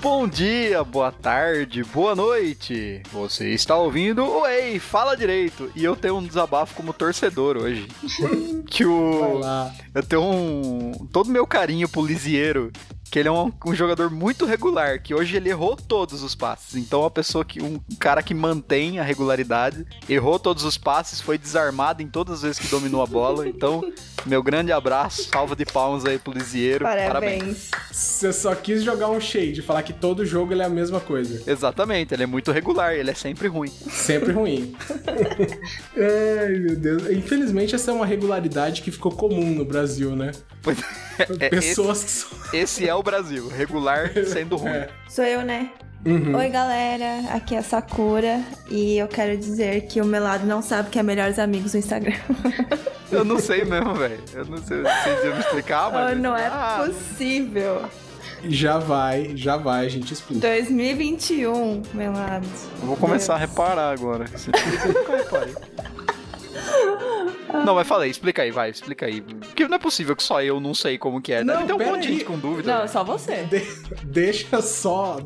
Bom dia, boa tarde, boa noite. Você está ouvindo o Ei Fala Direito. E eu tenho um desabafo como torcedor hoje. Que o... Eu tenho todo meu carinho pro Lisiero, que ele é um jogador muito regular, que hoje ele errou todos os passes. Então, uma pessoa que, um cara que mantém a regularidade, errou todos os passes, foi desarmado em todas as vezes que dominou a bola. Então, meu grande abraço, salva de palmas aí pro Lisiero. Parabéns. Você só quis jogar um shade, falar que todo jogo ele é a mesma coisa. Exatamente, ele é muito regular, ele é sempre ruim. Sempre ruim. Ai, meu Deus. Infelizmente, essa é uma regularidade que ficou comum no Brasil, né? Pois é, pessoas que são... Esse é o Brasil, regular sendo ruim. É. Sou eu, né? Uhum. Oi, galera, aqui é a Sakura e eu quero dizer que o Melado não sabe que é Melhores Amigos no Instagram. Eu não sei mesmo, velho. Eu não sei se eu me explicar, mas... Oh, não é possível. Já vai, a gente explica. 2021, Melado. Eu vou começar a reparar agora. Você nunca reparei. Não, mas fala aí, explica aí. Porque não é possível que só eu não sei como que é. Não, deve ter um monte de gente com dúvida. Não, é só você. Deixa só o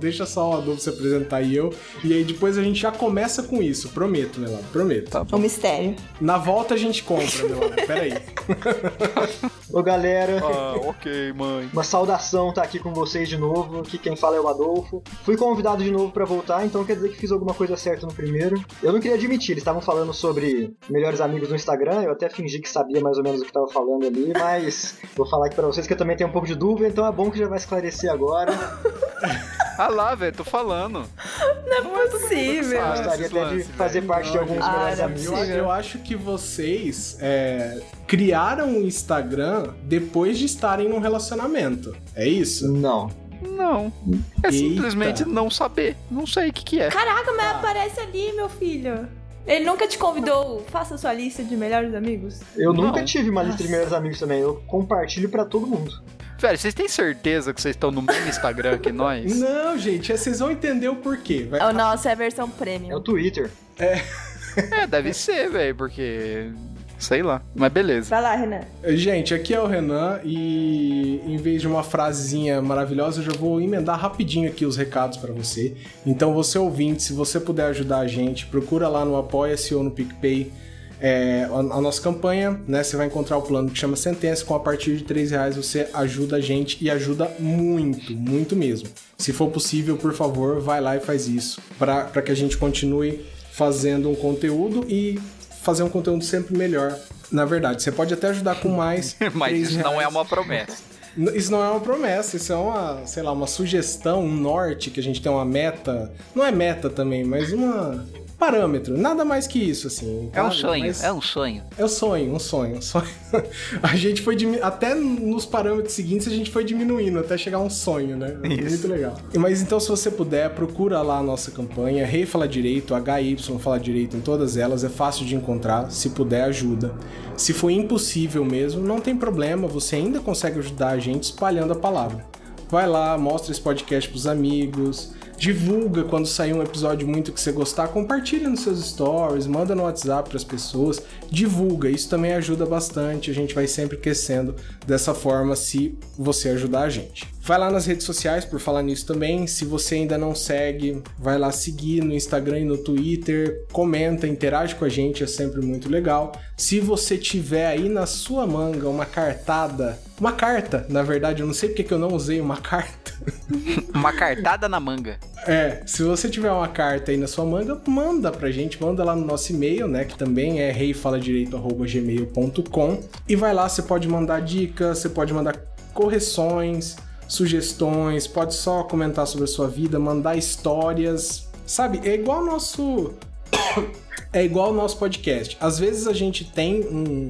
Adolfo se apresentar e eu. E aí depois a gente já começa com isso. Prometo, né, Melado? Prometo. Tá bom. Um mistério. Na volta a gente compra, Melado. Pera aí. Ô, galera. Ah, ok, mãe. Uma saudação estar aqui com vocês de novo. Aqui quem fala é o Adolfo. Fui convidado de novo pra voltar, então quer dizer que fiz alguma coisa certa no primeiro. Eu não queria admitir, eles estavam falando sobre Melhores Amigos no Instagram, eu até fingi que sabia mais ou menos o que tava falando ali, mas vou falar aqui pra vocês que eu também tenho um pouco de dúvida, então é bom que já vai esclarecer agora. Ah lá, velho, tô falando. Não é possível. Eu gostaria até de fazer parte de alguns Melhores Amigos. Eu acho que vocês criaram um Instagram depois de estarem num relacionamento, é isso? Não. É simplesmente não saber, não sei o que é. Caraca, mas aparece ali, meu filho. Ele nunca te convidou, faça sua lista de melhores amigos? Eu nunca tive uma lista de melhores amigos também, eu compartilho pra todo mundo. Velho, vocês têm certeza que vocês estão no mesmo Instagram que nós? Não, gente, vocês vão entender o porquê. Vai... Oh, nossa, é a versão premium. É o Twitter. É deve ser, velho, porque... Sei lá, mas beleza. Vai lá, Renan. Gente, aqui é o Renan e em vez de uma frasezinha maravilhosa, eu já vou emendar rapidinho aqui os recados pra você. Então, você ouvinte, se você puder ajudar a gente, procura lá no Apoia-se ou no PicPay a nossa campanha, né? Você vai encontrar o plano que chama Sentença, com a partir de R$3 você ajuda a gente e ajuda muito, muito mesmo. Se for possível, por favor, vai lá e faz isso pra que a gente continue fazendo um conteúdo e... fazer um conteúdo sempre melhor. Na verdade, você pode até ajudar com mais. Mas isso não é uma promessa. Isso não é uma promessa, isso é uma, sei lá, uma sugestão, um norte, que a gente tem uma meta. Não é meta também, mas uma parâmetro. Nada mais que isso, assim. Claro, é um sonho. É um sonho. A gente foi até nos parâmetros seguintes a gente foi diminuindo até chegar a um sonho, né? Isso. Muito legal. Mas então, se você puder, procura lá a nossa campanha, Rei Fala Direito, HY Fala Direito, em todas elas, é fácil de encontrar. Se puder, ajuda. Se for impossível mesmo, não tem problema, você ainda consegue ajudar a gente espalhando a palavra. Vai lá, mostra esse podcast pros amigos, divulga quando sair um episódio muito que você gostar, compartilha nos seus stories, manda no WhatsApp pras pessoas, divulga, isso também ajuda bastante, a gente vai sempre crescendo dessa forma se você ajudar a gente. Vai lá nas redes sociais, por falar nisso também, se você ainda não segue, vai lá seguir no Instagram e no Twitter, comenta, interage com a gente, é sempre muito legal. Se você tiver aí na sua manga uma carta, na verdade, eu não sei porque eu não usei uma carta. Uma cartada na manga. Se você tiver uma carta aí na sua manga, manda pra gente, manda lá no nosso e-mail, né, que também é reifaladireito@gmail.com, e vai lá, você pode mandar dicas, você pode mandar correções, sugestões, pode só comentar sobre a sua vida, mandar histórias, sabe? É igual o nosso podcast. Às vezes a gente tem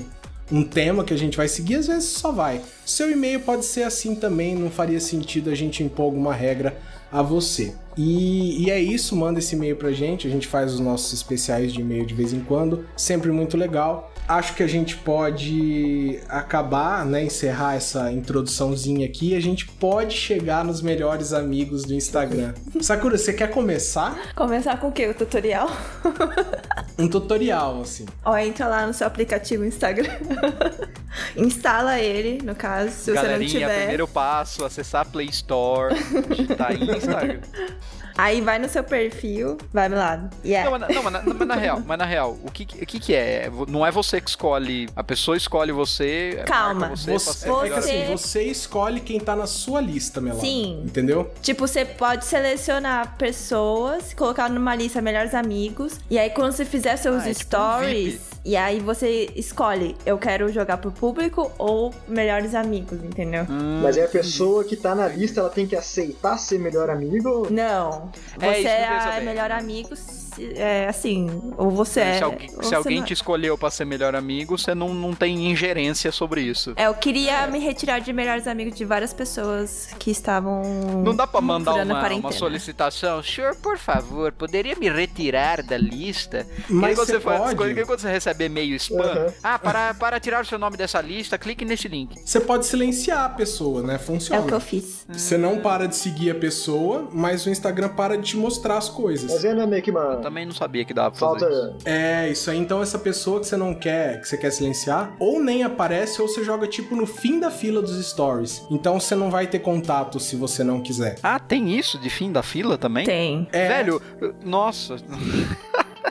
um tema que a gente vai seguir, às vezes só vai. Seu e-mail pode ser assim também, não faria sentido a gente impor alguma regra a você. E é isso, manda esse e-mail pra gente, a gente faz os nossos especiais de e-mail de vez em quando, sempre muito legal. Acho que a gente pode acabar, né, encerrar essa introduçãozinha aqui, a gente pode chegar nos melhores amigos do Instagram. Sakura, você quer começar? Começar com o quê? O tutorial? Um tutorial, assim. Entra lá no seu aplicativo Instagram Instala ele, no caso, se Galerinha, você não tiver. Primeiro passo, acessar a Play Store, digitar Instagram. Aí vai no seu perfil, vai meu lado. Yeah. Mas na real, o que é? Não é você que escolhe, a pessoa escolhe você. Calma. Você escolhe quem tá na sua lista, meu lado. Sim. Entendeu? Tipo, você pode selecionar pessoas, colocar numa lista melhores amigos, e aí quando você fizer seus stories, tipo um, e aí você escolhe, eu quero jogar pro público ou melhores amigos, entendeu? Mas é a pessoa que tá na lista, ela tem que aceitar ser melhor amigo? Não. Você é melhor amigo, assim, ou você é... Se alguém te escolheu pra ser melhor amigo, você não tem ingerência sobre isso. Eu queria me retirar de melhores amigos de várias pessoas que estavam... Não dá pra mandar uma solicitação? Senhor, por favor, poderia me retirar da lista? Mas você pode? Quando você recebe e-mail spam, para tirar o seu nome dessa lista, clique nesse link. Você pode silenciar a pessoa, né? Funciona. É o que eu fiz. Você não para de seguir a pessoa, mas o Instagram para de te mostrar as coisas. Mas é meio que uma... Eu também não sabia que dava pra fazer isso. É, isso aí. Então essa pessoa que você não quer, que você quer silenciar, ou nem aparece, ou você joga tipo no fim da fila dos stories. Então você não vai ter contato se você não quiser. Ah, tem isso de fim da fila também? Tem. É. Velho, nossa...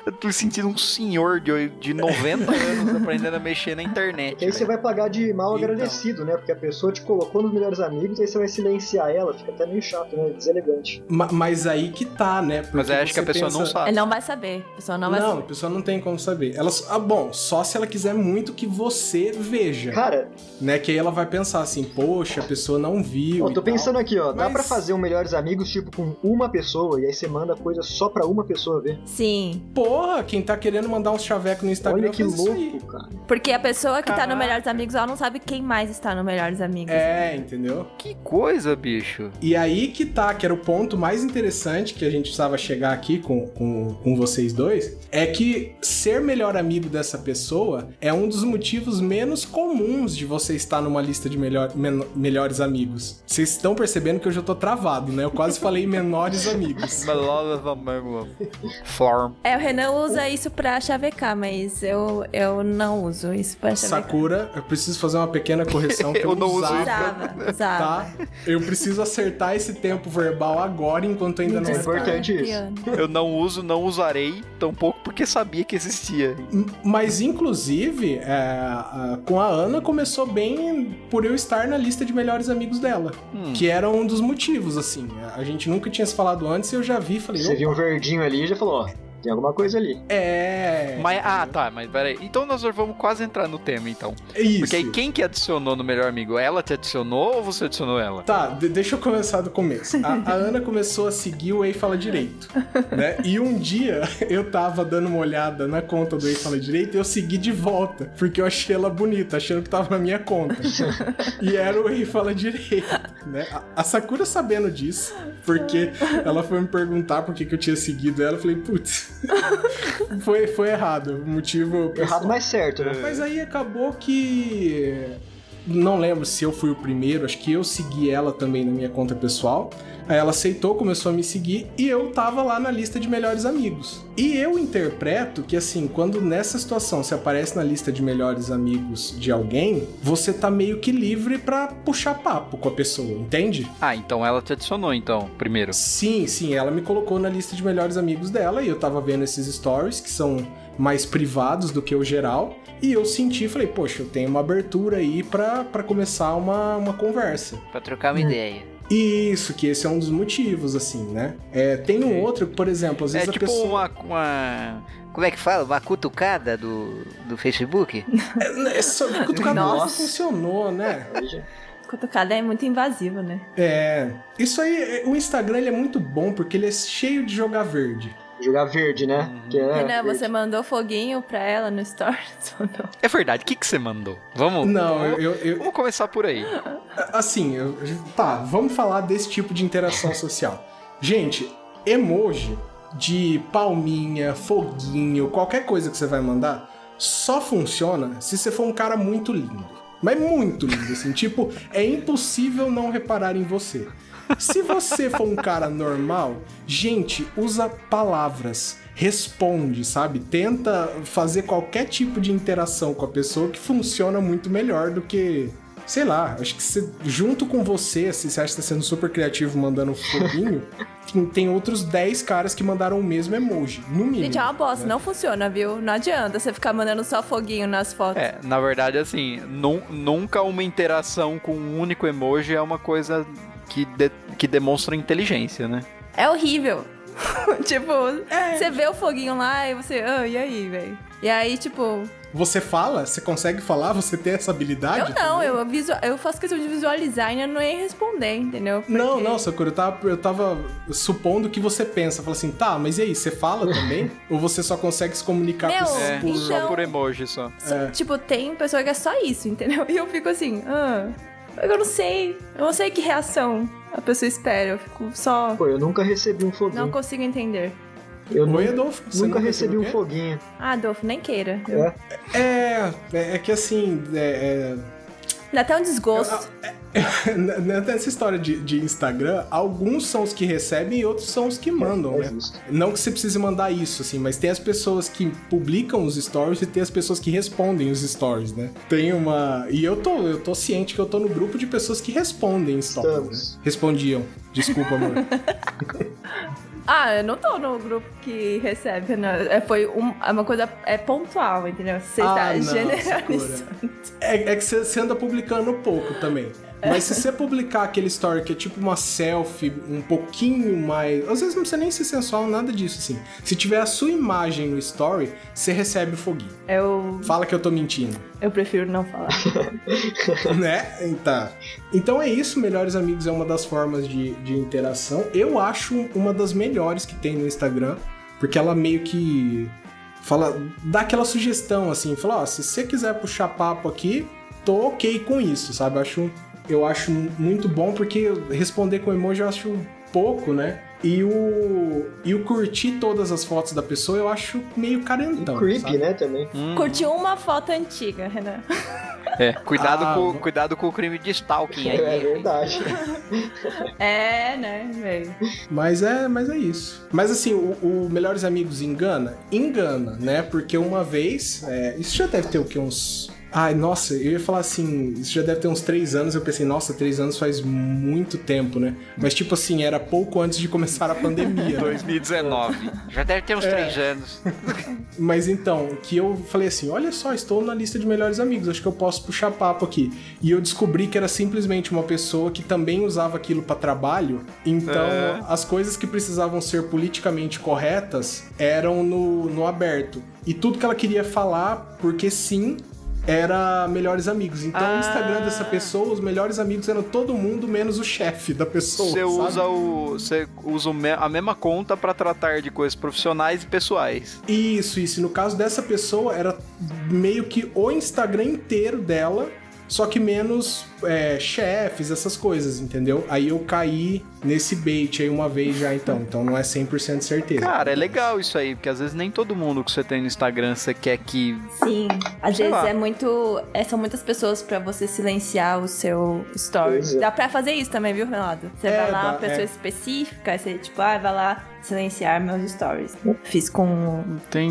Eu tô sentindo um senhor de 90 anos aprendendo a mexer na internet. Aí você vai pagar de mal agradecido, né? Porque a pessoa te colocou nos melhores amigos, aí você vai silenciar ela, fica até meio chato, né? Deselegante. Mas aí que tá, né? Porque mas aí acho que a pessoa pensa... não sabe. Ela não vai saber. A pessoa não vai saber. Não, a pessoa não tem como saber. Ela... Ah, bom, só se ela quiser muito que você veja. Cara... Né? Que aí ela vai pensar assim, poxa, a pessoa não viu. Eu tô pensando aqui, ó. Mas... Dá pra fazer um melhores amigos, tipo, com uma pessoa, e aí você manda coisa só pra uma pessoa ver? Sim. Porra, quem tá querendo mandar uns chavecos no Instagram... Olha que louco, cara. Porque a pessoa que tá no Melhores Amigos, ela não sabe quem mais está no Melhores Amigos. É, entendeu? Que coisa, bicho. E aí que tá, que era o ponto mais interessante que a gente precisava chegar aqui com vocês dois, é que ser melhor amigo dessa pessoa é um dos motivos menos comuns de você estar numa lista de melhores amigos. Vocês estão percebendo que eu já tô travado, né? Eu quase falei menores amigos. Melhores amigos. Form. É, o Renan usa isso pra chavecar, mas eu não uso isso pra chavecar. Sakura, eu preciso fazer uma pequena correção. Eu não usava. Tá? Eu preciso acertar esse tempo verbal agora, enquanto ainda não é importante isso. Eu não uso, não usarei, tampouco porque sabia que existia. Mas, inclusive, com a Ana começou bem por eu estar na lista de melhores amigos dela, que era um dos motivos, assim. A gente nunca tinha se falado antes e eu já vi e falei... Você viu um verdinho ali e já falou, ó... Tem alguma coisa ali. É. Mas, mas peraí. Então nós vamos quase entrar no tema, então. Isso. Porque aí quem que adicionou no Melhor Amigo? Ela te adicionou ou você adicionou ela? Tá, deixa eu começar do começo. A Ana começou a seguir o Ei Fala Direito, né? E um dia eu tava dando uma olhada na conta do Ei Fala Direito e eu segui de volta, porque eu achei ela bonita, achando que tava na minha conta. E era o Ei Fala Direito, né? A Sakura sabendo disso, porque ela foi me perguntar por que eu tinha seguido ela, eu falei, putz, foi errado, motivo... Errado, mas certo, né? Mas aí acabou que... Não lembro se eu fui o primeiro, acho que eu segui ela também na minha conta pessoal. Aí ela aceitou, começou a me seguir e eu tava lá na lista de melhores amigos. E eu interpreto que, assim, quando nessa situação você aparece na lista de melhores amigos de alguém, você tá meio que livre pra puxar papo com a pessoa, entende? Ah, então ela te adicionou, então, primeiro. Sim, ela me colocou na lista de melhores amigos dela e eu tava vendo esses stories que são mais privados do que o geral. E eu senti, falei, poxa, eu tenho uma abertura aí pra começar uma conversa. Pra trocar uma ideia. Isso, que esse é um dos motivos, assim, né? É, tem um outro, por exemplo, às vezes tipo a pessoa... É tipo uma... Como é que fala? Uma cutucada do Facebook? Cutucada não funcionou, né? Cutucada é muito invasivo, né? É. Isso aí, o Instagram, ele é muito bom, porque ele é cheio de jogar verde. Jogar verde, né? Renan, você mandou foguinho pra ela no Stories ou não? É verdade, o que você mandou? Vamos começar por aí. Assim, vamos falar desse tipo de interação social. Gente, emoji de palminha, foguinho, qualquer coisa que você vai mandar, só funciona se você for um cara muito lindo. Mas muito lindo, assim, tipo, é impossível não reparar em você. Se você for um cara normal, gente, usa palavras, responde, sabe? Tenta fazer qualquer tipo de interação com a pessoa que funciona muito melhor do que... Sei lá, acho que você, junto com você, se você acha que tá sendo super criativo mandando um foguinho, tem outros 10 caras que mandaram o mesmo emoji, no mínimo. Gente, é uma bosta, né? Não funciona, viu? Não adianta você ficar mandando só foguinho nas fotos. É, na verdade, assim, nunca uma interação com um único emoji é uma coisa que demonstra inteligência, né? É horrível. Tipo, você vê o foguinho lá e você... Ah, e aí, velho? E aí, tipo... Você fala? Você consegue falar? Você tem essa habilidade? Eu não, eu faço questão de visualizar e eu não ia responder, entendeu? Porque... Não, Sakura, eu tava supondo que você pensa, fala assim, tá, mas e aí, você fala também? Ou você só consegue se comunicar só por emoji, só? Tipo, tem pessoa que é só isso, entendeu? E eu fico assim, eu não sei que reação a pessoa espera, eu fico só... Pô, eu nunca recebi um foguinho. Não consigo entender. Oi, Adolfo. Nunca recebi um foguinho. Ah, Adolfo, nem queira. Dá até um desgosto. Nessa história de Instagram, alguns são os que recebem e outros são os que mandam, né? Não que você precise mandar isso, assim, mas tem as pessoas que publicam os stories e tem as pessoas que respondem os stories, né? Tem uma... E eu tô ciente que eu tô no grupo de pessoas que respondem stories, né? Respondiam. Desculpa, amor. Ah, eu não tô no grupo que recebe, não. Foi uma coisa pontual, entendeu? Você está generalizando. É que você anda publicando pouco também. Mas se você publicar aquele story que é tipo uma selfie, um pouquinho mais... Às vezes não precisa nem ser sensual, nada disso, assim. Se tiver a sua imagem no story, você recebe o foguinho. Fala que eu tô mentindo. Eu prefiro não falar. Né? Tá. Então é isso, melhores amigos, é uma das formas de interação. Eu acho uma das melhores que tem no Instagram, porque ela meio que fala, dá aquela sugestão, assim, fala, ó, se você quiser puxar papo aqui, tô ok com isso, sabe? Eu acho muito bom, porque responder com emoji eu acho pouco, né? E o curtir todas as fotos da pessoa eu acho meio carentão. E creepy, sabe? Né, também. Curtir uma foto antiga, Renan. É, cuidado com o crime de stalking aí. É verdade. É, né, velho. Mas é isso. Mas assim, o Melhores Amigos engana, né? Porque uma vez... isso já deve ter o quê? Uns... Ai, nossa, eu ia falar assim, isso já deve ter uns 3 anos, eu pensei, nossa, 3 anos faz muito tempo, né? Mas tipo assim, era pouco antes de começar a pandemia. 2019. Já deve ter uns 3 anos. Mas então, que eu falei assim, olha só, estou na lista de melhores amigos, acho que eu posso puxar papo aqui. E eu descobri que era simplesmente uma pessoa que também usava aquilo pra trabalho, então as coisas que precisavam ser politicamente corretas eram no aberto. E tudo que ela queria falar, porque sim... Era melhores amigos. Então o Instagram dessa pessoa, os melhores amigos eram todo mundo, menos o chefe da pessoa. Você usa a mesma conta pra tratar de coisas profissionais e pessoais. Isso. No caso dessa pessoa, era meio que o Instagram inteiro dela, só que menos chefes, essas coisas, entendeu? Aí eu caí nesse bait aí uma vez já, então não é 100% certeza. Cara, é legal isso aí, porque às vezes nem todo mundo que você tem no Instagram você quer que... Sim, às vezes é muito... são muitas pessoas pra você silenciar o seu story. Dá pra fazer isso também, viu, Melado? Você vai lá, uma pessoa específica, você tipo, vai lá silenciar meus stories. Fiz com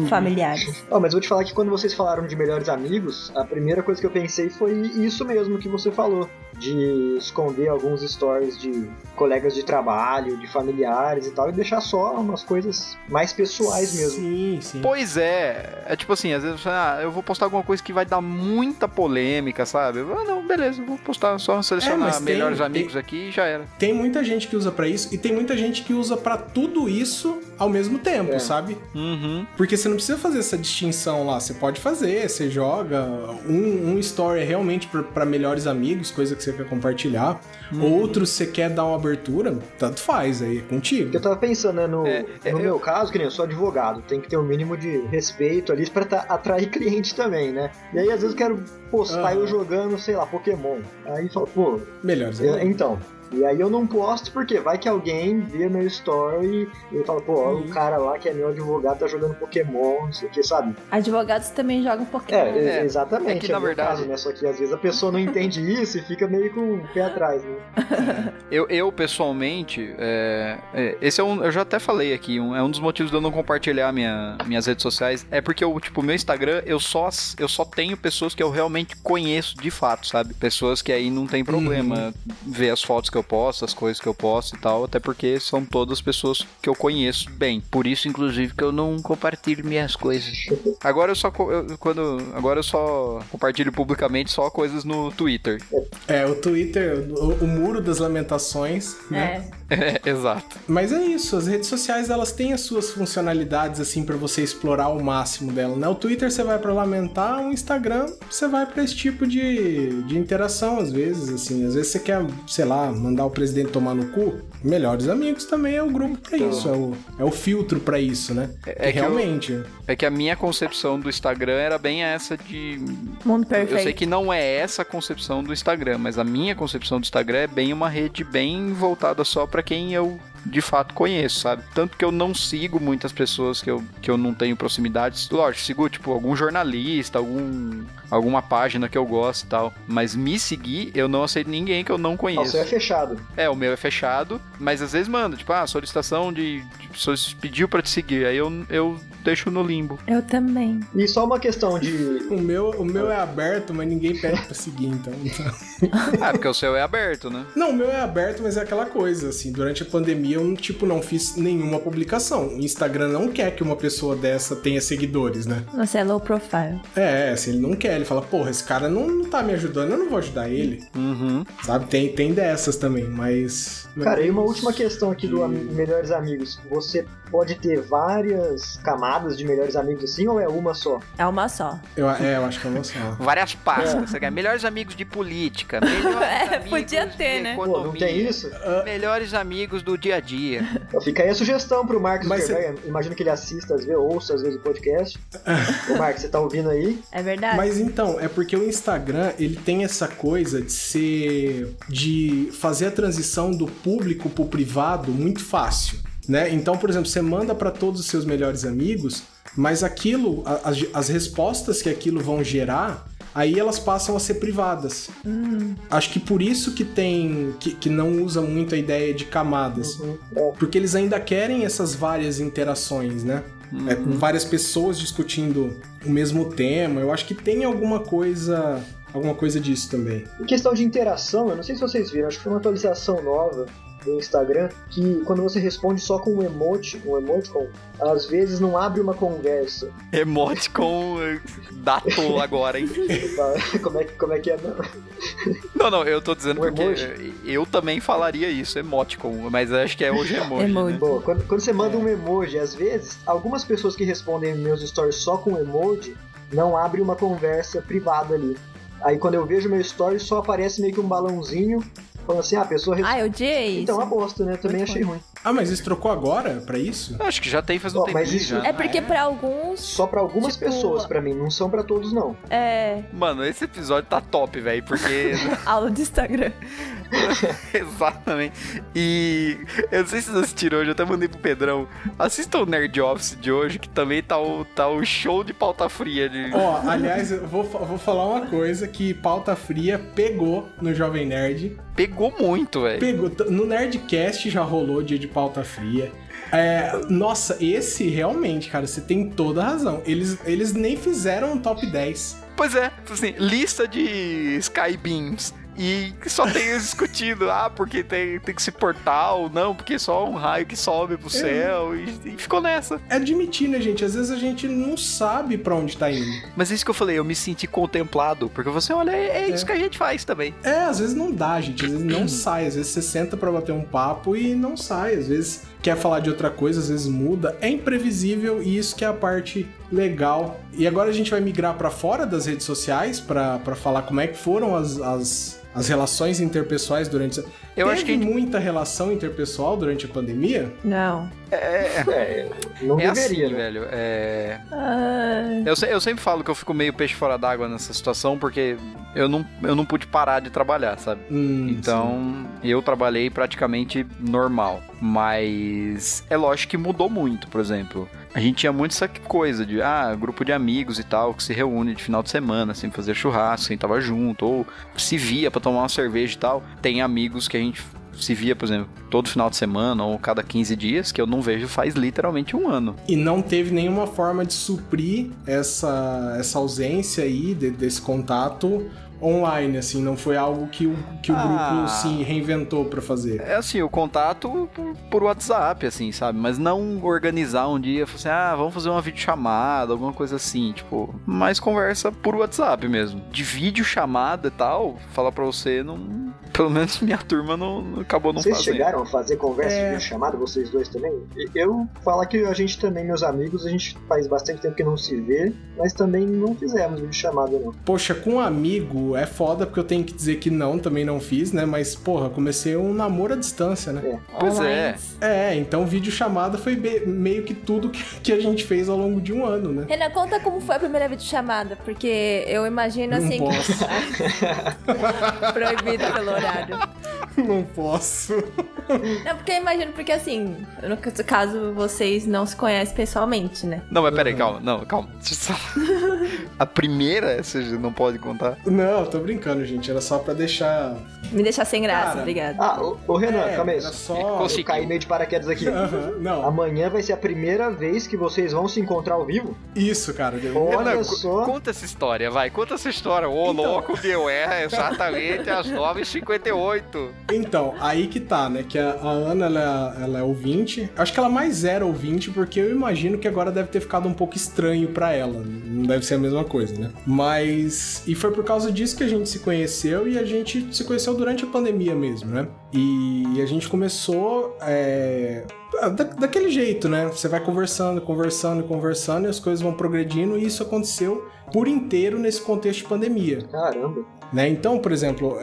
familiares. Oh, mas vou te falar que quando vocês falaram de melhores amigos, a primeira coisa que eu pensei foi isso mesmo que você falou, de esconder alguns stories de colegas de trabalho, de familiares e tal, e deixar só umas coisas mais pessoais mesmo. Sim. Pois é. É tipo assim, às vezes eu vou postar alguma coisa que vai dar muita polêmica, sabe? Não, beleza, vou postar, só selecionar melhores amigos aqui e já era. Tem muita gente que usa pra isso, e tem muita gente que usa pra tudo isso ao mesmo tempo, sabe? Uhum. Porque você não precisa fazer essa distinção lá, você pode fazer, você joga um story realmente pra melhores amigos, coisa que você quer compartilhar, outros você quer dar uma abertura, tanto faz, aí é contigo. Eu tava pensando, né, no meu caso, que nem eu sou advogado, tem que ter um mínimo de respeito ali pra atrair cliente também, né? E aí às vezes eu quero postar eu jogando, sei lá, Pokémon. Aí fala, pô... Melhores amigos. Então... E aí eu não posto porque vai que alguém vê meu story e fala, pô, olha o cara lá que é meu advogado tá jogando Pokémon, não sei o que, sabe? Advogados também jogam Pokémon. É, exatamente. É que, na verdade, caso, né? Só que às vezes a pessoa não entende isso e fica meio com o pé atrás, né? Eu pessoalmente, esse é um, eu já até falei aqui, é um dos motivos de eu não compartilhar minhas redes sociais, é porque eu, tipo, meu Instagram, eu só tenho pessoas que eu realmente conheço de fato, sabe? Pessoas que aí não tem problema ver as fotos que eu posto, as coisas que eu posto e tal, até porque são todas pessoas que eu conheço bem. Por isso, inclusive, que eu não compartilho minhas coisas. Agora eu só compartilho publicamente só coisas no Twitter. É, o Twitter, o muro das lamentações, né? É, exato. Mas é isso, as redes sociais, elas têm as suas funcionalidades, assim, pra você explorar o máximo dela, né? O Twitter você vai pra lamentar, o Instagram você vai pra esse tipo de interação, às vezes, assim. Às vezes você quer, sei lá, mandar o presidente tomar no cu, Melhores Amigos também é o grupo pra isso, é o filtro pra isso, né? É que realmente... É que a minha concepção do Instagram era bem essa de... Mundo perfeito. Eu sei que não é essa a concepção do Instagram, mas a minha concepção do Instagram é bem uma rede bem voltada só pra quem eu de fato conheço, sabe? Tanto que eu não sigo muitas pessoas que eu não tenho proximidade. Lógico, sigo, tipo, algum jornalista, alguma página que eu gosto e tal. Mas me seguir, eu não aceito ninguém que eu não conheço. O seu é fechado. É, o meu é fechado, mas às vezes manda, tipo, solicitação de pessoas pediu pra te seguir, aí eu deixo no limbo. Eu também. E só uma questão de... O meu é aberto, mas ninguém pede pra seguir, então. Porque o seu é aberto, né? Não, o meu é aberto, mas é aquela coisa, assim, durante a pandemia eu, tipo, não fiz nenhuma publicação. O Instagram não quer que uma pessoa dessa tenha seguidores, né? Nossa, é low profile. É, assim, ele não quer. Ele fala, porra, esse cara não tá me ajudando, eu não vou ajudar ele. Uhum. Sabe? Tem dessas também, mas... Cara, e uma última questão aqui do Melhores Amigos. Você pode ter várias camadas de Melhores Amigos assim, ou é uma só? É uma só. Eu acho que é uma só. Várias pastas. É. Melhores Amigos de política. Melhores amigos podia ter, de, né? Economia. Pô, não tem isso? Melhores Amigos do dia a dia. Então fica aí a sugestão pro Marcos. Imagino que ele assista, às vezes, ouça às vezes o podcast. Ô, Marcos, você tá ouvindo aí? É verdade. Mas então, é porque o Instagram, ele tem essa coisa de ser... de fazer a transição do público pro privado muito fácil, né? Então, por exemplo, você manda para todos os seus melhores amigos, mas aquilo, as respostas que aquilo vão gerar, aí elas passam a ser privadas. Acho que por isso que tem... que não usa muito a ideia de camadas. Porque eles ainda querem essas várias interações, né? Várias pessoas discutindo o mesmo tema. Eu acho que tem alguma coisa disso também. Em questão de interação, eu não sei se vocês viram, acho que foi uma atualização nova do Instagram, que quando você responde só com um emoticon, às vezes não abre uma conversa. Emoticon datou agora, hein? Como é que é? Não, eu tô dizendo porque emoji. Eu também falaria isso, emoticon, mas acho que é hoje emoji. Né? Bom, quando você manda um emoji, às vezes, algumas pessoas que respondem meus stories só com emoji, não abre uma conversa privada ali. Aí quando eu vejo meu story, só aparece meio que um balãozinho falando assim, a pessoa... eu odiei. Então, a bosta, né? Eu também achei ruim. Mas isso trocou agora pra isso? Eu acho que já tem faz um tempinho. Isso... já. É porque pra alguns... Só pra algumas pessoas, pra mim. Não são pra todos, não. É... Mano, esse episódio tá top, velho, porque... Aula de Instagram. Exatamente. E eu não sei se vocês assistiram hoje, eu até mandei pro Pedrão. Assista o Nerd Office de hoje, que também tá o show de pauta fria. Aliás, eu vou falar uma coisa que pauta fria pegou no Jovem Nerd. Pegou muito, velho. Pegou. No Nerdcast já rolou dia de pauta fria. Nossa, esse realmente, cara, você tem toda a razão. Eles nem fizeram um top 10. Pois é, assim, lista de Skybeams. E só tem eles discutindo, porque tem que se portar ou não, porque só um raio que sobe pro céu, e ficou nessa. É admitir, né, gente? Às vezes a gente não sabe pra onde tá indo. Mas é isso que eu falei, eu me senti contemplado, porque você olha, é isso que a gente faz também. Às vezes não dá, gente, às vezes não sai, às vezes você senta pra bater um papo e não sai, às vezes quer falar de outra coisa, às vezes muda, é imprevisível e isso que é a parte legal. E agora a gente vai migrar pra fora das redes sociais pra falar como é que foram as relações interpessoais durante... Teve muita relação interpessoal durante a pandemia? Não. Não deveria, assim, né? Velho. Eu sempre falo que eu fico meio peixe fora d'água nessa situação, porque eu não pude parar de trabalhar, sabe? Então, sim. Eu trabalhei praticamente normal. Mas é lógico que mudou muito, por exemplo. A gente tinha muito essa coisa de, grupo de amigos e tal, que se reúne de final de semana, sem fazer churrasco, sem tava junto, ou se via pra tomar uma cerveja e tal. Tem amigos que a gente se via, por exemplo, todo final de semana ou cada 15 dias, que eu não vejo faz literalmente um ano. E não teve nenhuma forma de suprir essa ausência aí, desse contato online, assim, não foi algo que o grupo se reinventou pra fazer. É assim, o contato por WhatsApp, assim, sabe? Mas não organizar um dia, assim, vamos fazer uma videochamada, alguma coisa assim, tipo, mas conversa por WhatsApp mesmo. De videochamada e tal, falar pra você, não... Pelo menos minha turma não acabou não fazendo. Vocês chegaram a fazer conversa de videochamada, vocês dois também? Eu falo que a gente também, meus amigos, a gente faz bastante tempo que não se vê, mas também não fizemos videochamada, não. Poxa, com um amigo é foda, porque eu tenho que dizer que também não fiz, né? Mas, porra, comecei um namoro à distância, né? Pois é. Então videochamada foi meio que tudo que a gente fez ao longo de um ano, né? Renan, conta como foi a primeira videochamada, porque eu imagino assim... Não posso. Que... Proibido pelo horário. Não posso. Não, porque eu imagino, porque assim, no caso vocês não se conhecem pessoalmente, né? Não, mas peraí, calma. Não, calma. A primeira, você não pode contar? Não, tô brincando, gente. Era só pra deixar... Me deixar sem graça, obrigado. Ô Renan, calma aí. Era só... Eu caí meio de paraquedas aqui. Não. Amanhã vai ser a primeira vez que vocês vão se encontrar ao vivo? Isso, cara. Olha só. Conta essa história, vai. Conta essa história. Louco, meu. É exatamente às 9h58. Então, aí que tá, né? Que a Ana, ela é ouvinte. Acho que ela mais era ouvinte, porque eu imagino que agora deve ter ficado um pouco estranho pra ela. Não deve ser a mesma coisa, né? Mas... E foi por causa disso que a gente se conheceu, e a gente se conheceu durante a pandemia mesmo, né? E a gente começou... daquele jeito, né? Você vai conversando, e as coisas vão progredindo, e isso aconteceu por inteiro nesse contexto de pandemia. Caramba! Né? Então, por exemplo,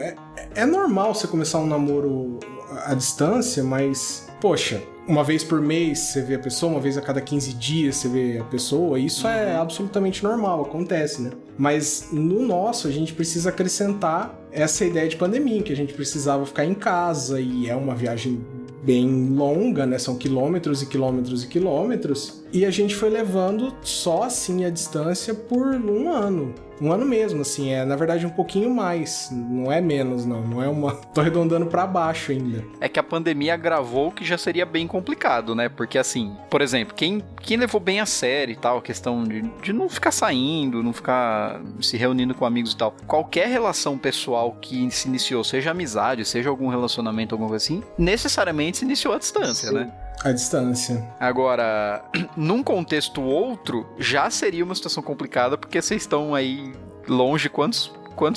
é normal você começar um namoro à distância, mas, poxa, uma vez por mês você vê a pessoa, uma vez a cada 15 dias você vê a pessoa, isso é absolutamente normal, acontece, né? Mas no nosso, a gente precisa acrescentar essa ideia de pandemia, que a gente precisava ficar em casa, e é uma viagem bem longa, né? São quilômetros e quilômetros e quilômetros. E a gente foi levando só assim a distância por um ano. Um ano mesmo, assim, na verdade um pouquinho mais, não é menos, não é uma... Tô arredondando pra baixo ainda. É que a pandemia agravou o que já seria bem complicado, né? Porque assim, por exemplo, quem levou bem a sério e tal, a questão de não ficar saindo, não ficar se reunindo com amigos e tal, qualquer relação pessoal que se iniciou, seja amizade, seja algum relacionamento, alguma coisa assim, necessariamente se iniciou à distância, sim, né? A distância. Agora, num contexto outro, já seria uma situação complicada, porque vocês estão aí longe, quantos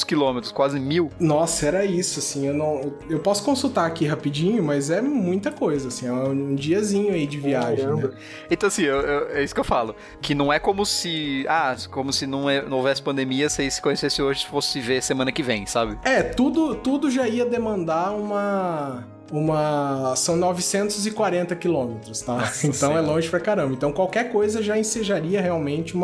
quilômetros? Quase 1000? Nossa, era isso, assim, eu posso consultar aqui rapidinho, mas é muita coisa, assim, é um diazinho aí de viagem, né? Então, assim, é isso que eu falo, que não é como se, não houvesse pandemia, vocês se conhecessem hoje, fosse ver semana que vem, sabe? Tudo já ia demandar são 940 quilômetros, tá? Nossa, então sim. É longe pra caramba. Então qualquer coisa já ensejaria realmente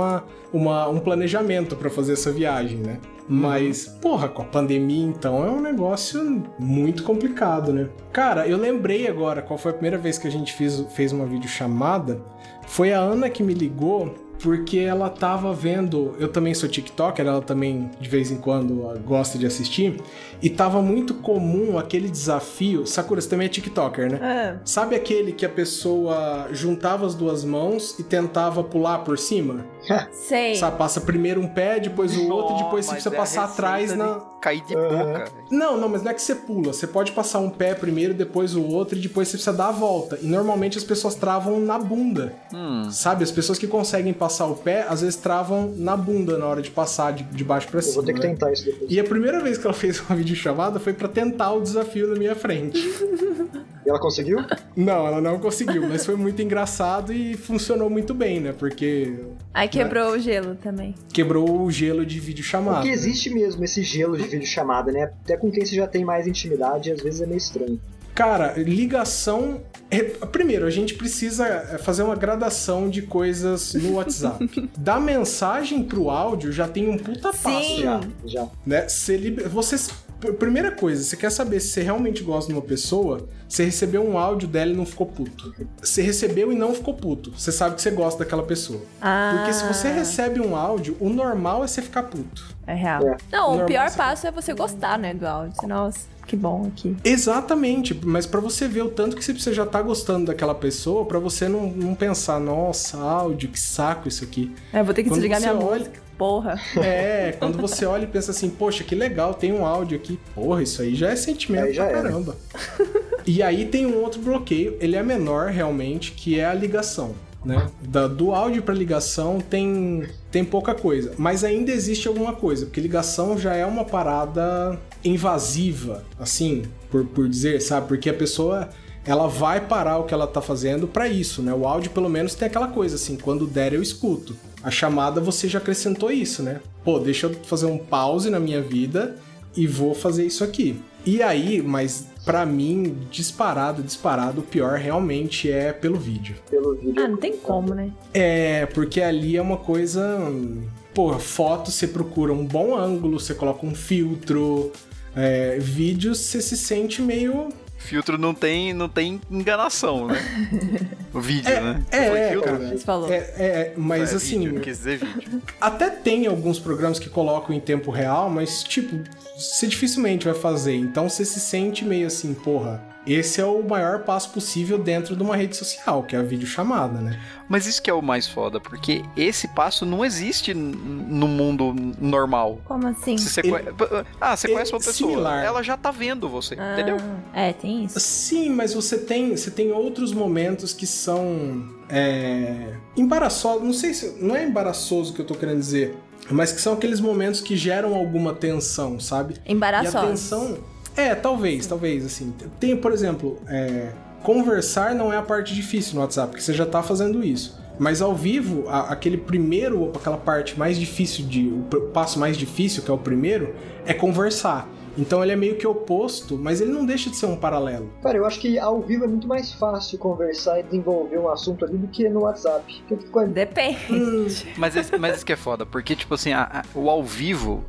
um planejamento pra fazer essa viagem, né? Mas, porra, com a pandemia, então, é um negócio muito complicado, né? Cara, eu lembrei agora qual foi a primeira vez que a gente fez uma videochamada. Foi a Ana que me ligou, porque ela tava vendo... Eu também sou TikToker, ela também, de vez em quando, gosta de assistir. E tava muito comum aquele desafio... Sakura, você também é TikToker, né? É. Sabe aquele que a pessoa juntava as duas mãos e tentava pular por cima? Sei. Sabe, passa primeiro um pé, depois o outro, depois você precisa passar atrás na... Cair de boca. Não, mas não é que você pula. Você pode passar um pé primeiro, depois o outro, e depois você precisa dar a volta. E normalmente as pessoas travam na bunda. Sabe, as pessoas que conseguem passar o pé, às vezes travam na bunda na hora de passar de baixo pra cima. Eu vou ter que tentar isso depois. E a primeira vez que ela fez uma videochamada foi pra tentar o desafio na minha frente. E ela conseguiu? Não, ela não conseguiu, mas foi muito engraçado e funcionou muito bem, né? Porque... Aí quebrou o gelo também. Quebrou o gelo de videochamada. Porque existe mesmo esse gelo de videochamada, né? Até com quem você já tem mais intimidade, às vezes é meio estranho. Cara, ligação... Primeiro, a gente precisa fazer uma gradação de coisas no WhatsApp. Da mensagem pro áudio já tem um puta passo. Já. Né? Você... Primeira coisa, você quer saber se você realmente gosta de uma pessoa, você recebeu um áudio dela e não ficou puto. Você recebeu e não ficou puto. Você sabe que você gosta daquela pessoa. Ah. Porque se você recebe um áudio, o normal é você ficar puto. É real. É. Não, o pior passo é você gostar, né, do áudio. Nossa, que bom aqui. Exatamente, mas pra você ver o tanto que você já tá gostando daquela pessoa, pra você não pensar, nossa, áudio, que saco isso aqui. É, vou ter que desligar minha música. Porra. É, quando você olha e pensa assim, poxa, que legal, tem um áudio aqui. Porra, isso aí já é sentimento pra caramba. E aí tem um outro bloqueio, ele é menor realmente, que é a ligação, né? Do áudio pra ligação tem pouca coisa, mas ainda existe alguma coisa, porque ligação já é uma parada invasiva, assim, por dizer, sabe? Porque a pessoa... ela vai parar o que ela tá fazendo pra isso, né? O áudio, pelo menos, tem aquela coisa, assim, quando der, eu escuto. A chamada, você já acrescentou isso, né? Pô, deixa eu fazer um pause na minha vida e vou fazer isso aqui. E aí, mas pra mim, disparado, o pior realmente é pelo vídeo. Ah, não tem como, né? É, porque ali é uma coisa... Pô, foto, você procura um bom ângulo, você coloca um filtro. É, vídeo, você se sente meio... Filtro não tem enganação, né? O vídeo, né? Filtro, cara. Mas assim... Vídeo, não quis dizer vídeo. Até tem alguns programas que colocam em tempo real, mas, tipo, você dificilmente vai fazer. Então, você se sente meio assim, porra, esse é o maior passo possível dentro de uma rede social, que é a videochamada, né? Mas isso que é o mais foda, porque esse passo não existe no mundo normal. Como assim? Você conhece uma pessoa, similar. Ela já tá vendo você, entendeu? É, tem isso. Sim, mas você tem outros momentos que são embaraçosos, não sei se... Não é embaraçoso que eu tô querendo dizer, mas que são aqueles momentos que geram alguma tensão, sabe? Embaraçosos. E a tensão... talvez, assim. Tem, por exemplo, conversar não é a parte difícil no WhatsApp, porque você já tá fazendo isso. Mas ao vivo, aquela parte mais difícil, o passo mais difícil, que é o primeiro, é conversar. Então ele é meio que oposto, mas ele não deixa de ser um paralelo. Cara, eu acho que ao vivo é muito mais fácil conversar e desenvolver um assunto ali do que no WhatsApp. Depende. Mas isso que é foda, porque tipo assim, o ao vivo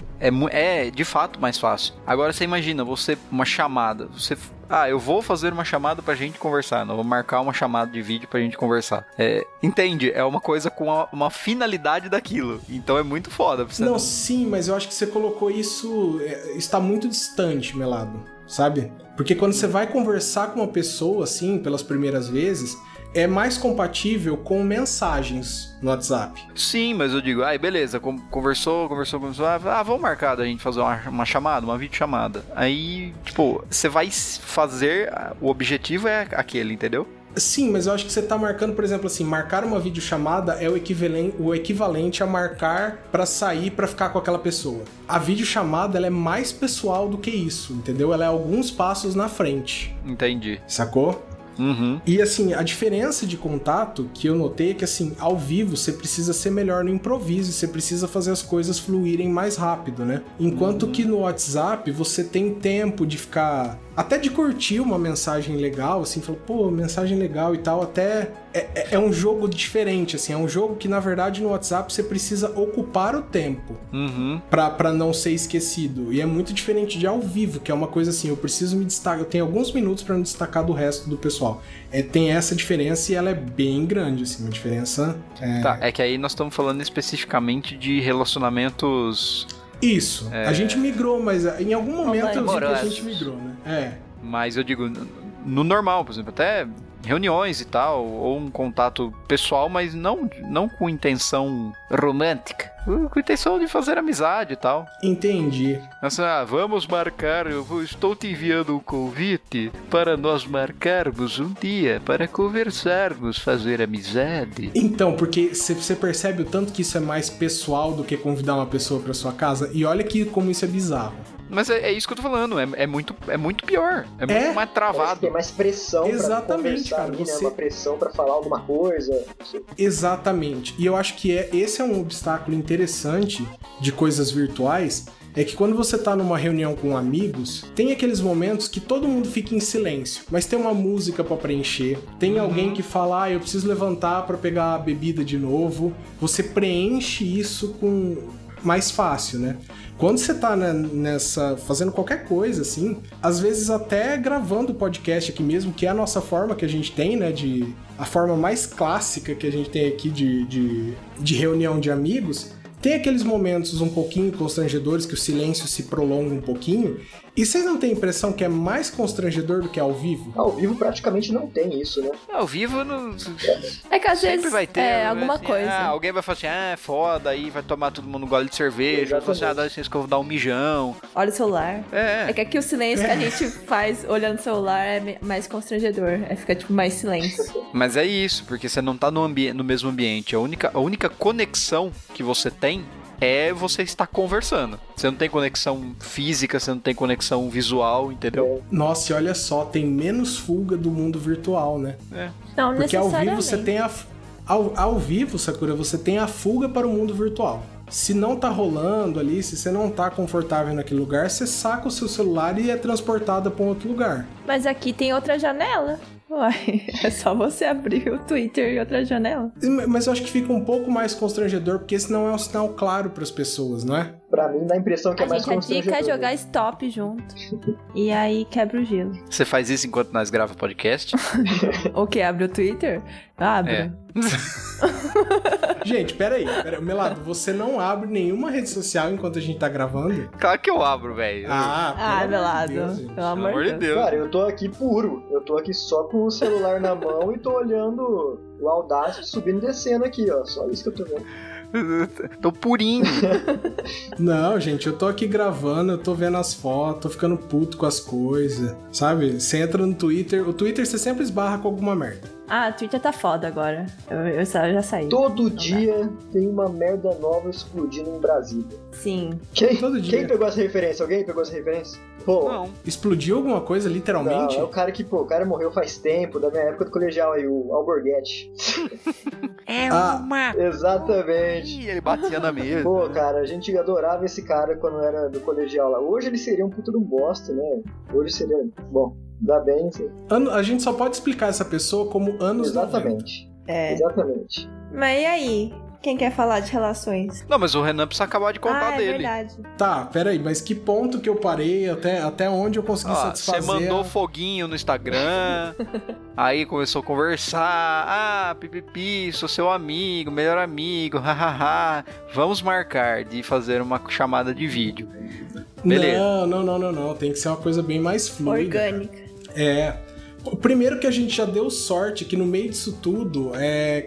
é de fato mais fácil. Agora você imagina, uma chamada, eu vou fazer uma chamada pra gente conversar, não vou marcar uma chamada de vídeo pra gente conversar. Entende? É uma coisa com uma finalidade daquilo. Então é muito foda. Você não, sim, mas eu acho que você colocou isso... Está muito distante, Melado, sabe? Porque quando você vai conversar com uma pessoa, assim, pelas primeiras vezes... é mais compatível com mensagens no WhatsApp. Sim, mas eu digo, beleza, conversou, vamos marcar da gente fazer uma chamada, uma videochamada. Aí, tipo, você vai fazer, o objetivo é aquele, entendeu? Sim, mas eu acho que você tá marcando, por exemplo, assim, marcar uma videochamada é o equivalente a marcar pra sair, pra ficar com aquela pessoa. A videochamada, ela é mais pessoal do que isso, entendeu? Ela é alguns passos na frente. Entendi. Sacou? Uhum. E assim, a diferença de contato que eu notei é que assim, ao vivo você precisa ser melhor no improviso, você precisa fazer as coisas fluírem mais rápido, né? Enquanto que no WhatsApp você tem tempo de ficar, até de curtir uma mensagem legal, assim, falar, pô, mensagem legal e tal, até é um jogo diferente, assim, é um jogo que na verdade no WhatsApp você precisa ocupar o tempo pra não ser esquecido, e é muito diferente de ao vivo, que é uma coisa assim, eu preciso me destacar, eu tenho alguns minutos pra me destacar do resto do pessoal. Tem essa diferença e ela é bem grande, assim, uma diferença... Tá, é que aí nós estamos falando especificamente de relacionamentos... Isso, a gente migrou, mas em algum momento a gente migrou, né? Mas eu digo, no normal, por exemplo, até reuniões e tal, ou um contato pessoal, mas não com intenção romântica, com intenção de fazer amizade e tal. Entendi. Nossa, vamos marcar, estou te enviando um convite para nós marcarmos um dia, para conversarmos, fazer amizade. Então, porque você percebe o tanto que isso é mais pessoal do que convidar uma pessoa para sua casa, e olha que como isso é bizarro. Mas é isso que eu tô falando, é muito pior, muito mais travado. Tem mais pressão pra conversar, cara, ali, né? Uma pressão pra falar alguma coisa. Exatamente, e eu acho que esse é um obstáculo interessante de coisas virtuais, é que quando você tá numa reunião com amigos, tem aqueles momentos que todo mundo fica em silêncio, mas tem uma música pra preencher, tem alguém que fala, eu preciso levantar pra pegar a bebida de novo, você preenche isso com... mais fácil, né? Quando você tá fazendo qualquer coisa, assim, às vezes até gravando o podcast aqui mesmo, que é a nossa forma que a gente tem, né? A forma mais clássica que a gente tem aqui de reunião de amigos, tem aqueles momentos um pouquinho constrangedores que o silêncio se prolonga um pouquinho. E vocês não têm a impressão que é mais constrangedor do que ao vivo? Ao vivo praticamente não tem isso, né? Ao vivo não... É que às vezes sempre vai ter alguma coisa. Alguém vai falar assim, é foda, aí vai tomar todo mundo um gole de cerveja, vai falar assim, vocês vão dar um mijão. Olha o celular. É que aqui o silêncio que a gente faz olhando o celular é mais constrangedor, fica tipo mais silêncio. Mas é isso, porque você não tá no mesmo ambiente. A única conexão que você tem é você estar conversando. Você não tem conexão física, você não tem conexão visual, entendeu? Nossa, e olha só, tem menos fuga do mundo virtual, né? É. Não, porque ao vivo você tem ao vivo, Sakura, você tem a fuga para o mundo virtual. Se não tá rolando ali, se você não tá confortável naquele lugar, você saca o seu celular e é transportada para um outro lugar. Mas aqui tem outra janela. Uai, é só você abrir o Twitter e outra janela. Mas eu acho que fica um pouco mais constrangedor, porque esse não é um sinal claro pras pessoas, não é? Pra mim dá a impressão que é mais constrangedor. A dica é jogar stop junto. E aí quebra o gelo. Você faz isso enquanto nós grava podcast? O que? Abre o Twitter? Abre. É. Gente, peraí. Melado, você não abre nenhuma rede social enquanto a gente tá gravando? Claro que eu abro, velho. Melado. Pelo amor de Deus. Cara, eu tô aqui puro. Eu tô aqui só com o celular na mão e tô olhando o Audacity subindo e descendo aqui, ó. Só isso que eu tô vendo. Tô purinho. Não, gente, eu tô aqui gravando, eu tô vendo as fotos, tô ficando puto com as coisas, sabe? Você entra no Twitter, o Twitter você sempre esbarra com alguma merda. O Twitter tá foda agora, eu já saí. Todo dia tem uma merda nova explodindo em Brasília. Sim. Quem pegou essa referência? Alguém pegou essa referência? Pô, não. Explodiu alguma coisa, literalmente? Não, é o cara que, o cara morreu faz tempo, da minha época do colegial aí, o Alborguete. Exatamente. Ele batia na mesa. Pô, cara, a gente adorava esse cara quando era do colegial lá. Hoje ele seria um puto de um bosta, né? Hoje seria... Bom, dá bem, sim. A gente só pode explicar essa pessoa como anos 90. Exatamente. Exatamente. Mas e aí? Quem quer falar de relações? Não, mas o Renan precisa acabar de contar dele. Verdade. Tá, peraí, mas que ponto que eu parei, até onde eu consegui satisfazer? Você mandou foguinho no Instagram, aí começou a conversar, pipipi, sou seu amigo, melhor amigo, hahaha, vamos marcar de fazer uma chamada de vídeo. Beleza. Não, tem que ser uma coisa bem mais fluida. Orgânica. Primeiro que a gente já deu sorte que no meio disso tudo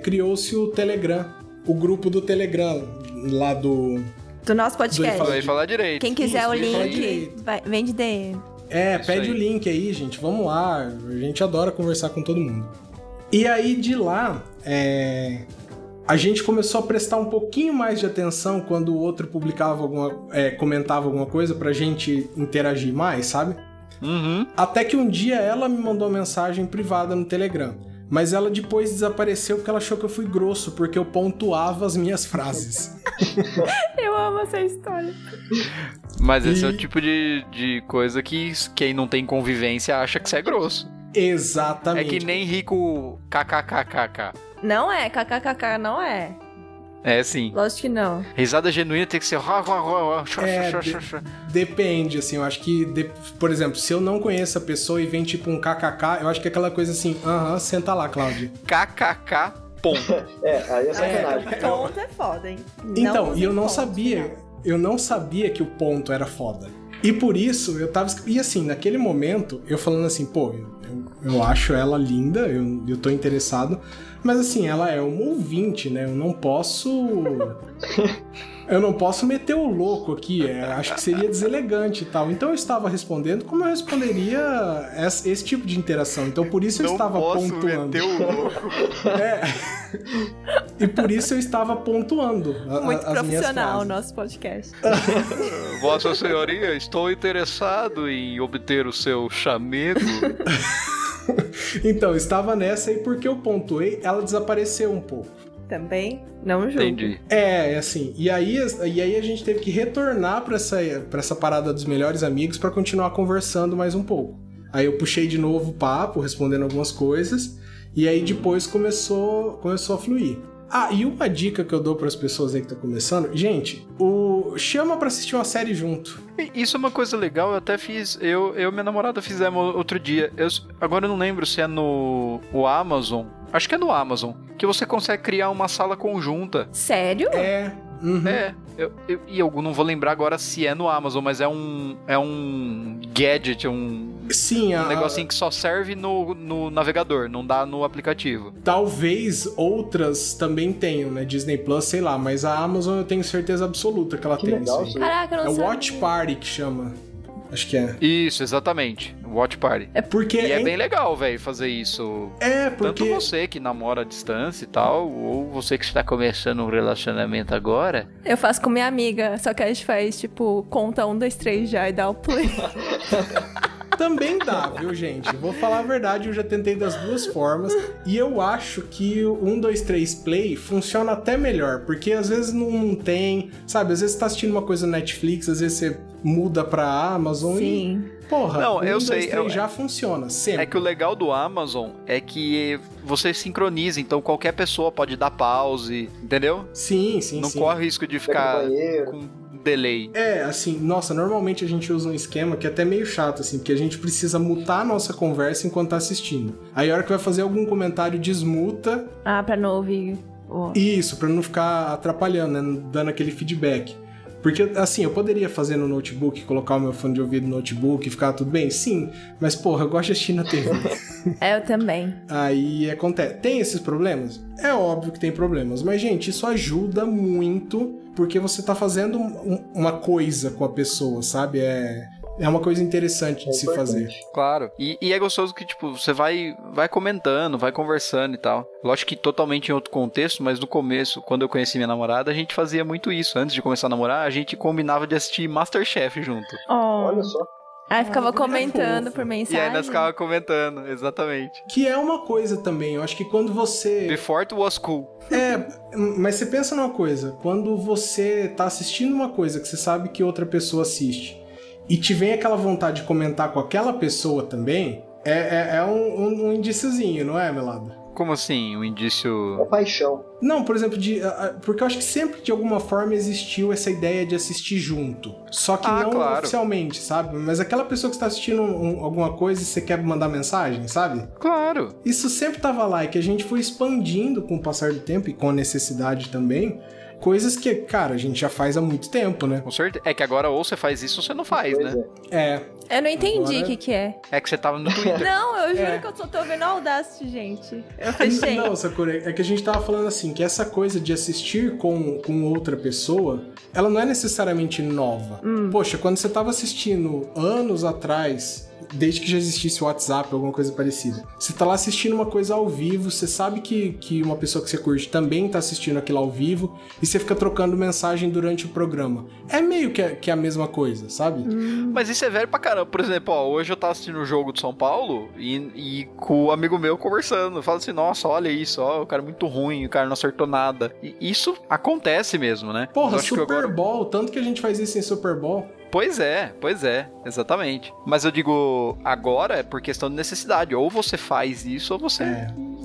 criou-se o Telegram. O grupo do Telegram, lá do nosso podcast. Ei Fala Direito. Quem quiser o link, vem de DM. Pede o link aí, gente. Vamos lá. A gente adora conversar com todo mundo. E aí, de lá, a gente começou a prestar um pouquinho mais de atenção quando o outro publicava comentava alguma coisa pra gente interagir mais, sabe? Uhum. Até que um dia ela me mandou uma mensagem privada no Telegram. Mas ela depois desapareceu porque ela achou que eu fui grosso, porque eu pontuava as minhas frases. Eu amo essa história. Mas esse é o tipo de coisa que quem não tem convivência acha que você é grosso. Exatamente. É que nem rico kkkk. Não é, kkkk não é. É sim. Lógico que não. Risada genuína tem que ser... Depende, assim, eu acho que... Por exemplo, se eu não conheço a pessoa e vem tipo um kkk, eu acho que é aquela coisa assim... senta lá, Cláudia. Kkk, ponto. Aí é sacanagem. Ponto é foda, hein? Então, e eu não sabia... Eu não sabia que o ponto era foda. E por isso, eu tava... E assim, naquele momento, eu falando assim... Pô, eu acho ela linda, eu tô interessado... Mas assim, ela é uma ouvinte, né? Eu não posso meter o louco aqui. Acho que seria deselegante e tal. Então eu estava respondendo como eu responderia esse tipo de interação. Então por isso eu estava pontuando. Não posso meter o louco. E por isso eu estava pontuando. Muito profissional o nosso podcast. Vossa Senhoria, estou interessado em obter o seu chamego. Então, estava nessa e porque eu pontuei, ela desapareceu um pouco. Também não julgo. Entendi. É, assim, e aí a gente teve que retornar pra essa parada dos melhores amigos pra continuar conversando mais um pouco. Aí eu puxei de novo o papo, respondendo algumas coisas, e aí depois começou a fluir. Ah, e uma dica que eu dou pras pessoas aí que tá começando, gente, chama pra assistir uma série junto. Isso é uma coisa legal, eu até fiz, eu e minha namorada fizemos outro dia, agora eu não lembro se é no Amazon, acho que é no Amazon, que você consegue criar uma sala conjunta. Sério? É. Uhum. É, eu não vou lembrar agora se é no Amazon, mas é um gadget, um negocinho que só serve no navegador, não dá no aplicativo. Talvez outras também tenham, né? Disney Plus, sei lá, mas a Amazon eu tenho certeza absoluta que ela que tem legal, isso aí. Caraca, não é o Watch Party que chama. Acho que é. Isso, exatamente. Watch Party. É porque... E é bem legal, velho, fazer isso. É, porque... Tanto você que namora à distância e tal, ou você que está começando um relacionamento agora. Eu faço com minha amiga, só que a gente faz, tipo, conta 1, 2, 3 já e dá o play. Também dá, viu, gente? Vou falar a verdade, eu já tentei das duas formas. E eu acho que o 1, 2, 3 play funciona até melhor. Porque às vezes não tem... Sabe, às vezes você tá assistindo uma coisa no Netflix, às vezes você muda pra Amazon. Sim. E... Porra, não, 1, 2, 3 já funciona, sempre. É que o legal do Amazon é que você sincroniza, então qualquer pessoa pode dar pause, entendeu? Sim. Não corre risco de ficar com... delay. É, assim, nossa, normalmente a gente usa um esquema que é até meio chato, assim, porque a gente precisa mutar a nossa conversa enquanto tá assistindo. Aí a hora que vai fazer algum comentário, desmuta. Ah, pra não ouvir. Oh. Isso, pra não ficar atrapalhando, né, dando aquele feedback. Porque, assim, eu poderia fazer no notebook, colocar o meu fone de ouvido no notebook e ficar tudo bem? Sim, mas, porra, eu gosto de assistir na TV. Eu também. Aí acontece. Tem esses problemas? É óbvio que tem problemas, mas, gente, isso ajuda muito porque você tá fazendo uma coisa com a pessoa, sabe? É uma coisa interessante de se fazer. Claro. E é gostoso que, tipo, você vai comentando, vai conversando e tal. Lógico que totalmente em outro contexto, mas no começo, quando eu conheci minha namorada, a gente fazia muito isso. Antes de começar a namorar, a gente combinava de assistir MasterChef junto. Oh. Olha só. Aí ficava comentando por mensagem. E aí nós ficava comentando, exatamente. Que é uma coisa também, eu acho que quando você... Before it was cool. É, mas você pensa numa coisa. Quando você tá assistindo uma coisa que você sabe que outra pessoa assiste, e te vem aquela vontade de comentar com aquela pessoa também, é um indíciozinho, não é, Melado? Como assim? Um indício... É paixão. Não, por exemplo, porque eu acho que sempre de alguma forma existiu essa ideia de assistir junto. Só que não claro. Oficialmente, sabe? Mas aquela pessoa que está assistindo alguma coisa e você quer mandar mensagem, sabe? Claro! Isso sempre tava lá, e que a gente foi expandindo com o passar do tempo e com a necessidade também... Coisas que, cara, a gente já faz há muito tempo, né? Com certeza. É que agora ou você faz isso ou você não faz, né? É. Eu não entendi o que é. É que você tava no Twitter. Não, eu juro que eu só tô vendo a Audacity, gente. Eu fechei. Não, Sakura, é que a gente tava falando assim, que essa coisa de assistir com outra pessoa, ela não é necessariamente nova. Poxa, quando você tava assistindo anos atrás... Desde que já existisse o WhatsApp, alguma coisa parecida. Você tá lá assistindo uma coisa ao vivo, você sabe que uma pessoa que você curte também tá assistindo aquilo ao vivo, e você fica trocando mensagem durante o programa. É meio que a mesma coisa, sabe? Mas isso é velho pra caramba. Por exemplo, ó, hoje eu tava assistindo um jogo de São Paulo e com um amigo meu conversando. Eu falo assim, nossa, olha isso, ó, o cara é muito ruim, o cara não acertou nada. E isso acontece mesmo, né? Porra, Super Bowl, tanto que a gente faz isso em Super Bowl. Pois é, exatamente. Mas eu digo, agora é por questão de necessidade. Ou você faz isso, ou você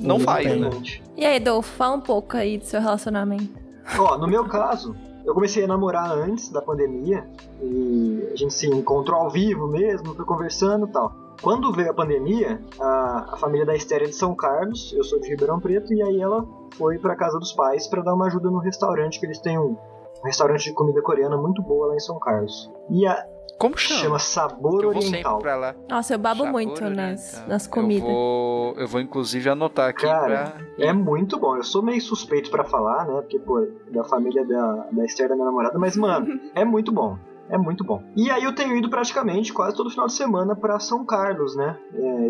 não faz, né? E aí, Adolfo, fala um pouco aí do seu relacionamento. Ó, no meu caso, eu comecei a namorar antes da pandemia. E a gente se encontrou ao vivo mesmo, foi conversando e tal. Quando veio a pandemia, a família da Esther é de São Carlos, eu sou de Ribeirão Preto. E aí ela foi pra casa dos pais pra dar uma ajuda no restaurante, que eles têm um restaurante de comida coreana muito boa lá em São Carlos. E a... Como chama? Chama Sabor Oriental. Pra lá. Nossa, eu babo Sabor muito nas comidas. Eu vou inclusive anotar aqui. Cara, é muito bom. Eu sou meio suspeito pra falar, né? Porque, pô, da família da Esther, da minha namorada. Mas, mano, é muito bom. É muito bom. E aí eu tenho ido praticamente quase todo final de semana para São Carlos, né?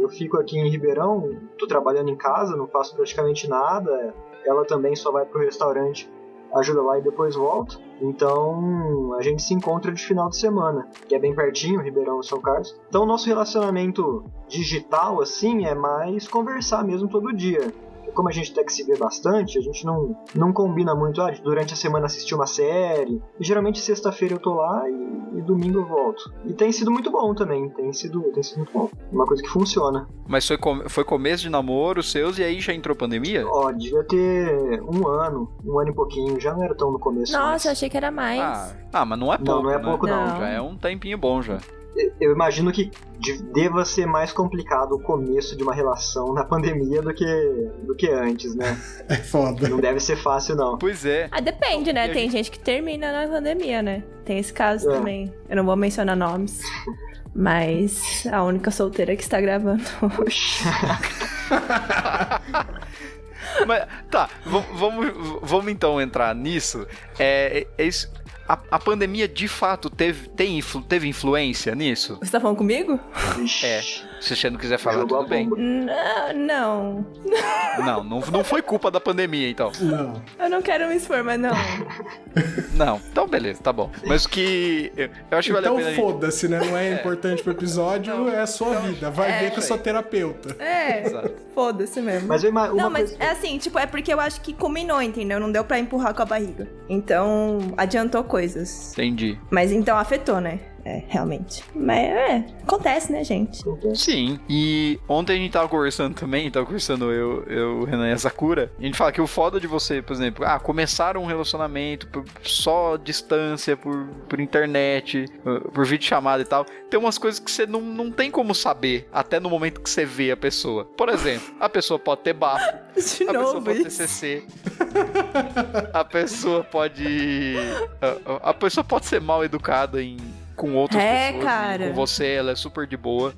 Eu fico aqui em Ribeirão, tô trabalhando em casa, não faço praticamente nada. Ela também só vai pro restaurante, ajuda lá e depois volta. Então a gente se encontra de final de semana, que é bem pertinho, Ribeirão e São Carlos. Então o nosso relacionamento digital, assim, é mais conversar mesmo todo dia. Como a gente tem que se ver bastante, a gente não combina muito, durante a semana assistir uma série, e geralmente sexta-feira eu tô lá e domingo eu volto. E tem sido muito bom também, tem sido muito bom, uma coisa que funciona. Mas foi começo de namoro seus e aí já entrou pandemia? Devia ter um ano e pouquinho, já não era tão no começo. Nossa, mais. Eu achei que era mais. Ah, mas não é pouco, não é pouco, né? Não. Já é um tempinho bom já. Eu imagino que deva ser mais complicado o começo de uma relação na pandemia do que antes, né? É foda. Não deve ser fácil, não. Pois é. Depende, né? Tem gente que termina na pandemia, né? Tem esse caso também. Eu não vou mencionar nomes, mas a única solteira que está gravando hoje. Mas, tá, vamos então entrar nisso. Isso... A pandemia, de fato, teve influência nisso? Você tá falando comigo? Se você não quiser falar, tudo bem. Não. Não foi culpa da pandemia, então. Não. Eu não quero me expor, mas não. Não. Então, beleza, tá bom. Mas que... Eu acho que vale a pena... Então, foda-se, né? Não é importante pro episódio, não. É a sua vida. Vai ver com a sua terapeuta. Exato. Foda-se mesmo. Mas mas é assim, tipo, é porque eu acho que combinou, entendeu? Não deu pra empurrar com a barriga. Então, adiantou coisas. Entendi. Mas então afetou, né? Realmente. Mas acontece, né, gente? Sim. E ontem a gente tava conversando também, eu, o Renan e a Sakura. A gente fala que o foda de você, por exemplo, começaram um relacionamento só distância, por internet, por videochamada e tal. Tem umas coisas que você não tem como saber até no momento que você vê a pessoa. Por exemplo, a pessoa pode ter bafo, pessoa pode ter CC, a pessoa pode ser mal educada com outras pessoas, cara. Com você, ela é super de boa.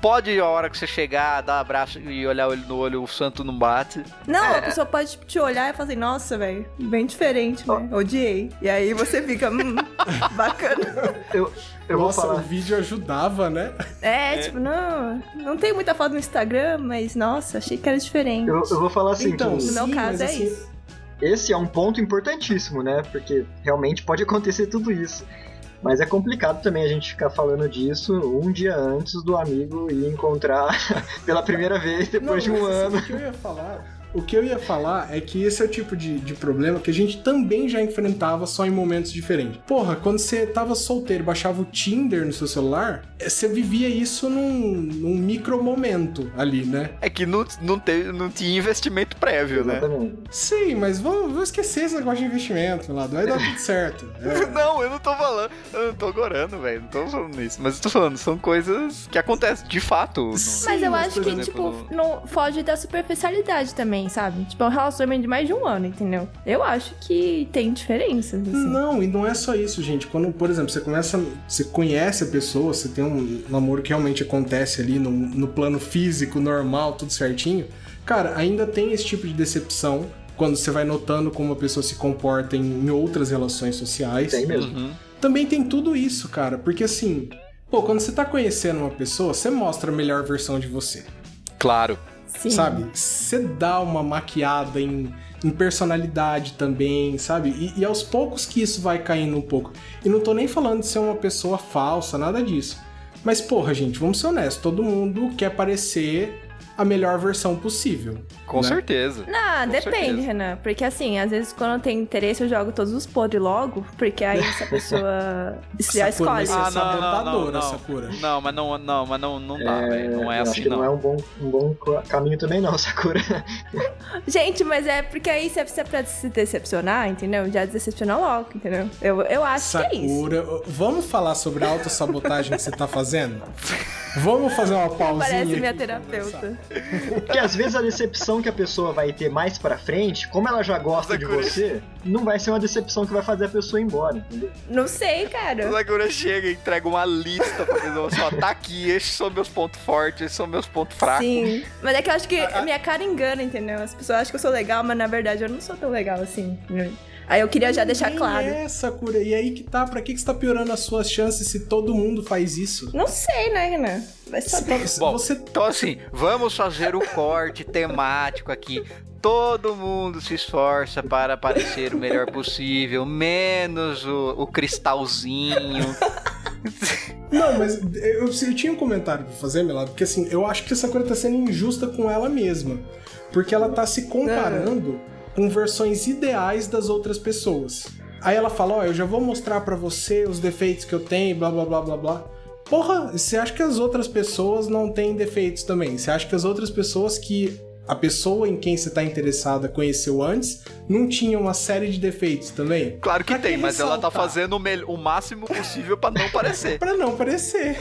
Pode, a hora que você chegar, dar um abraço e olhar ele no olho, o santo não bate. Não, a pessoa pode te olhar e falar assim, nossa, velho, bem diferente, né? Odiei. E aí você fica, bacana. Eu nossa, vou falar. O vídeo ajudava, né? Tipo, não tem muita foto no Instagram, mas, nossa, achei que era diferente. Eu vou falar assim, então, no meu caso é isso. Esse é um ponto importantíssimo, né? Porque realmente pode acontecer tudo isso. Mas é complicado também a gente ficar falando disso um dia antes do amigo ir encontrar pela primeira vez depois de um ano. O que eu ia falar é que esse é o tipo de problema que a gente também já enfrentava só em momentos diferentes. Porra, quando você tava solteiro e baixava o Tinder no seu celular, você vivia isso num micro momento ali, né? É que não tinha investimento prévio, né? Sim, mas vou esquecer esse negócio de investimento, lá, vai dar tudo certo. Não, eu não tô falando, eu não tô agorando, velho, não tô falando isso. Mas eu tô falando, são coisas que acontecem de fato. Sim, mas eu acho que, exemplo, tipo, não foge da superficialidade também, sabe? Tipo, é um relacionamento de mais de um ano, entendeu? Eu acho que tem diferenças, assim. Não, e não é só isso, gente. Quando, por exemplo, você conhece a pessoa, você tem um namoro que realmente acontece ali no plano físico, normal, tudo certinho, cara, ainda tem esse tipo de decepção quando você vai notando como a pessoa se comporta em outras relações sociais. Tem mesmo. Uhum. Também tem tudo isso, cara, porque assim, quando você tá conhecendo uma pessoa, você mostra a melhor versão de você. Claro. Sim. Sabe? Você dá uma maquiada em personalidade também, sabe? E aos poucos que isso vai caindo um pouco. E não tô nem falando de ser uma pessoa falsa, nada disso. Mas, porra, gente, vamos ser honestos. Todo mundo quer parecer a melhor versão possível. Com certeza. Não, com depende, certeza. Renan. Porque, assim, às vezes quando tem interesse eu jogo todos os podres logo, porque aí essa pessoa já escolhe. Sakura. Não, mas não dá, velho. Não é assim, não. Não é um bom caminho também, não, Sakura. Gente, mas é porque aí se é pra se decepcionar, entendeu? Já decepcionou logo, entendeu? Eu acho Sakura, que é isso. Sakura, vamos falar sobre a autossabotagem que você tá fazendo? Vamos fazer uma pausinha. Parece minha terapeuta. Porque às vezes a decepção que a pessoa vai ter mais pra frente, como ela já gosta de você, não vai ser uma decepção que vai fazer a pessoa ir embora, entendeu? Não sei, cara. A Sakura chega e entrega uma lista pra pessoa, só tá aqui, esses são meus pontos fortes, esses são meus pontos fracos. Sim, mas é que eu acho que a minha cara engana, entendeu? As pessoas acham que eu sou legal, mas na verdade eu não sou tão legal assim. Aí eu queria já deixar claro. É, Sakura, e aí que tá, pra que você tá piorando as suas chances se todo mundo faz isso? Não sei, né, Renan? Vai saber. Bom, você... Então assim, vamos fazer um corte temático aqui. Todo mundo se esforça para parecer o melhor possível, menos o cristalzinho. Não, mas eu tinha um comentário pra fazer, Melado, porque assim, eu acho que essa coisa tá sendo injusta com ela mesma, porque ela tá se comparando com versões ideais das outras pessoas. Aí ela fala, ó, eu já vou mostrar pra você os defeitos que eu tenho, blá, blá, blá, blá, blá. Porra, você acha que as outras pessoas não têm defeitos também? Você acha que as outras pessoas que... a pessoa em quem você tá interessada conheceu antes, não tinha uma série de defeitos também? Claro que tem, mas ressaltar? Ela tá fazendo o máximo possível pra não parecer. Pra não parecer.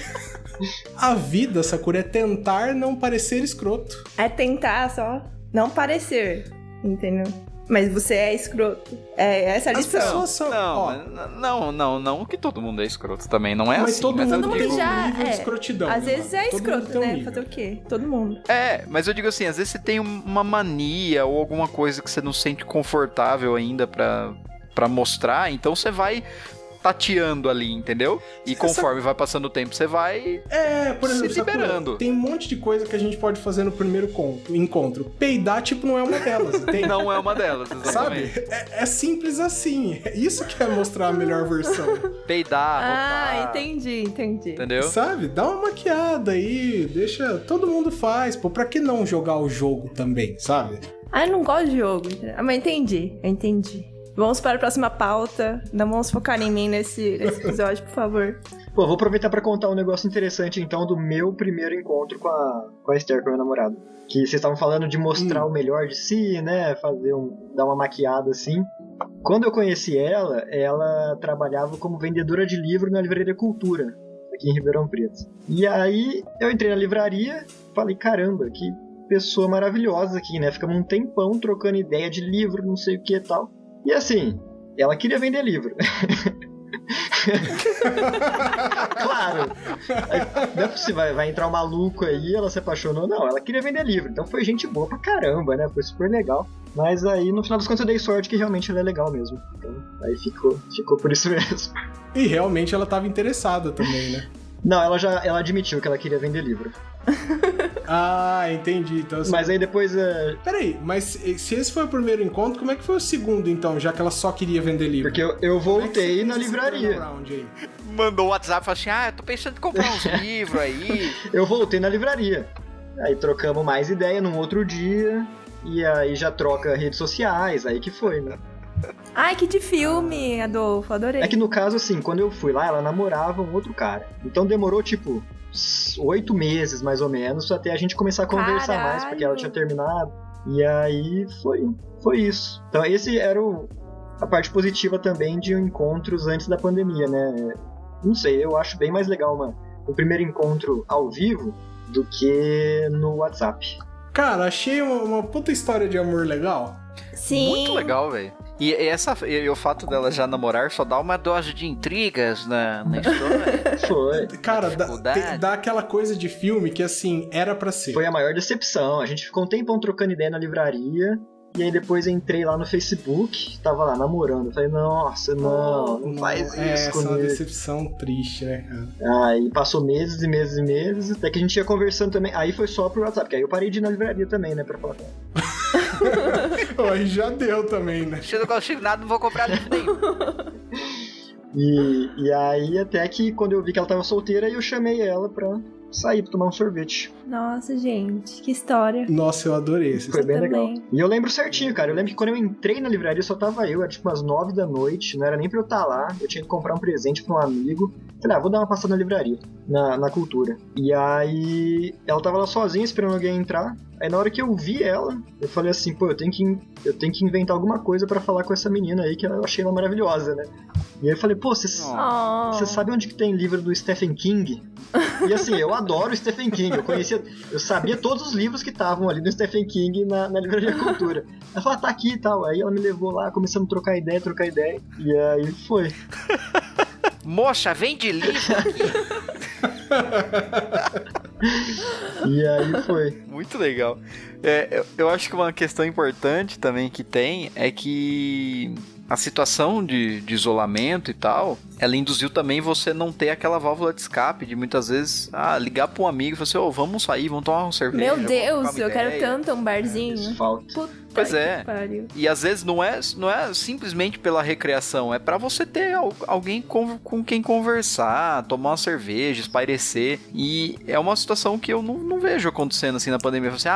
A vida, Sakura, é tentar não parecer escroto. É tentar só não parecer, entendeu? Mas você é escroto. É essa a lição. As pessoas são... Não que todo mundo é escroto também, não é mas assim. Todo mas todo mundo já é escrotidão. Às vezes é escroto, né? Fazer o quê? Todo mundo. É, mas eu digo assim, às vezes você tem uma mania ou alguma coisa que você não sente confortável ainda pra mostrar, então você vai tateando ali, entendeu? E conforme vai passando o tempo, você vai por exemplo, se liberando. Sakura, tem um monte de coisa que a gente pode fazer no primeiro encontro. Peidar, tipo, não é uma delas, entende? Não é uma delas, exatamente. Sabe? É simples assim. Isso que é mostrar a melhor versão. Peidar, rotar. Ah, entendi. Entendeu? Sabe? Dá uma maquiada aí, deixa... Todo mundo faz, pô. Pra que não jogar o jogo também, sabe? Ah, eu não gosto de jogo. Mas entendi. Vamos para a próxima pauta. Não vamos focar em mim nesse episódio, por favor. Pô, vou aproveitar para contar um negócio interessante, então, do meu primeiro encontro com a Esther, com a minha namorada. Que vocês estavam falando de mostrar o melhor de si, né? Dar uma maquiada, assim. Quando eu conheci ela, ela trabalhava como vendedora de livro na Livraria Cultura, aqui em Ribeirão Preto. E aí, eu entrei na livraria, falei, caramba, que pessoa maravilhosa aqui, né? Ficamos um tempão trocando ideia de livro, não sei o que e tal. E assim, ela queria vender livro. Claro. Não é possível, vai entrar um maluco aí, ela se apaixonou. Não, ela queria vender livro. Então foi gente boa pra caramba, né? Foi super legal. Mas aí, no final das contas, eu dei sorte que realmente ela é legal mesmo. Então, aí ficou por isso mesmo. E realmente ela tava interessada também, né? Não, ela admitiu que ela queria vender livro. Ah, entendi. Então, assim... Mas aí depois... Peraí, mas se esse foi o primeiro encontro, como é que foi o segundo, então? Já que ela só queria vender livro. Porque eu voltei na livraria. Mandou o WhatsApp e falou assim, eu tô pensando em comprar uns livros aí. Eu voltei na livraria. Aí trocamos mais ideia num outro dia. E aí já troca redes sociais, aí que foi, né? Ai, que de filme, Adolfo, adorei. É que no caso, assim, quando eu fui lá, ela namorava um outro cara. Então demorou, tipo, 8 meses, mais ou menos, até a gente começar a conversar. Caralho. Mais, porque ela tinha terminado. E aí foi isso. Então esse era a parte positiva também de encontros antes da pandemia, né? Não sei, eu acho bem mais legal o primeiro encontro ao vivo do que no WhatsApp. Cara, achei uma puta história de amor legal. Sim. Muito legal, velho. E o fato dela já namorar só dá uma dose de intrigas na história. Foi. Cara, dá aquela coisa de filme que, assim, era pra ser. Foi a maior decepção. A gente ficou um tempão trocando ideia na livraria. E aí depois entrei lá no Facebook, tava lá namorando. Falei, nossa, não faz isso comigo. É uma decepção triste, né, cara? Aí passou meses e meses e meses. Até que a gente ia conversando também. Aí foi só pro WhatsApp, porque aí eu parei de ir na livraria também, né, pra falar. Aí já deu também, né? Se eu não consigo nada, não vou comprar livro nenhum. E aí, até que quando eu vi que ela tava solteira, eu chamei ela pra sair, pra tomar um sorvete. Nossa, gente, que história. Nossa, eu adorei essa história. Foi bem legal. E eu lembro certinho, cara. Eu lembro que quando eu entrei na livraria, só tava eu. Era tipo umas 9 da noite. Não era nem pra eu estar lá. Eu tinha que comprar um presente pra um amigo. Falei, vou dar uma passada na livraria, na cultura. E aí, ela tava lá sozinha, esperando alguém entrar. Aí na hora que eu vi ela, eu falei assim, pô, eu tenho que inventar alguma coisa pra falar com essa menina aí, que eu achei ela maravilhosa, né? E aí eu falei, pô, você sabe onde que tem livro do Stephen King? E assim, eu adoro o Stephen King, eu sabia todos os livros que estavam ali do Stephen King na Livraria Cultura. Ela falou, tá aqui e tal. Aí ela me levou lá, começamos a trocar ideia, e aí foi. Mocha, vende livro aqui. E aí foi. Muito legal. Eu acho que uma questão importante também que tem é que a situação de isolamento e tal, ela induziu também você não ter aquela válvula de escape, de muitas vezes ligar para um amigo e falar assim, vamos sair, vamos tomar um cerveja. Meu Deus, eu quero tanto um barzinho. Pois é, e às vezes não é simplesmente pela recreação, é pra você ter alguém com quem conversar, tomar uma cerveja, espairecer, e é uma situação que eu não vejo acontecendo assim na pandemia, assim,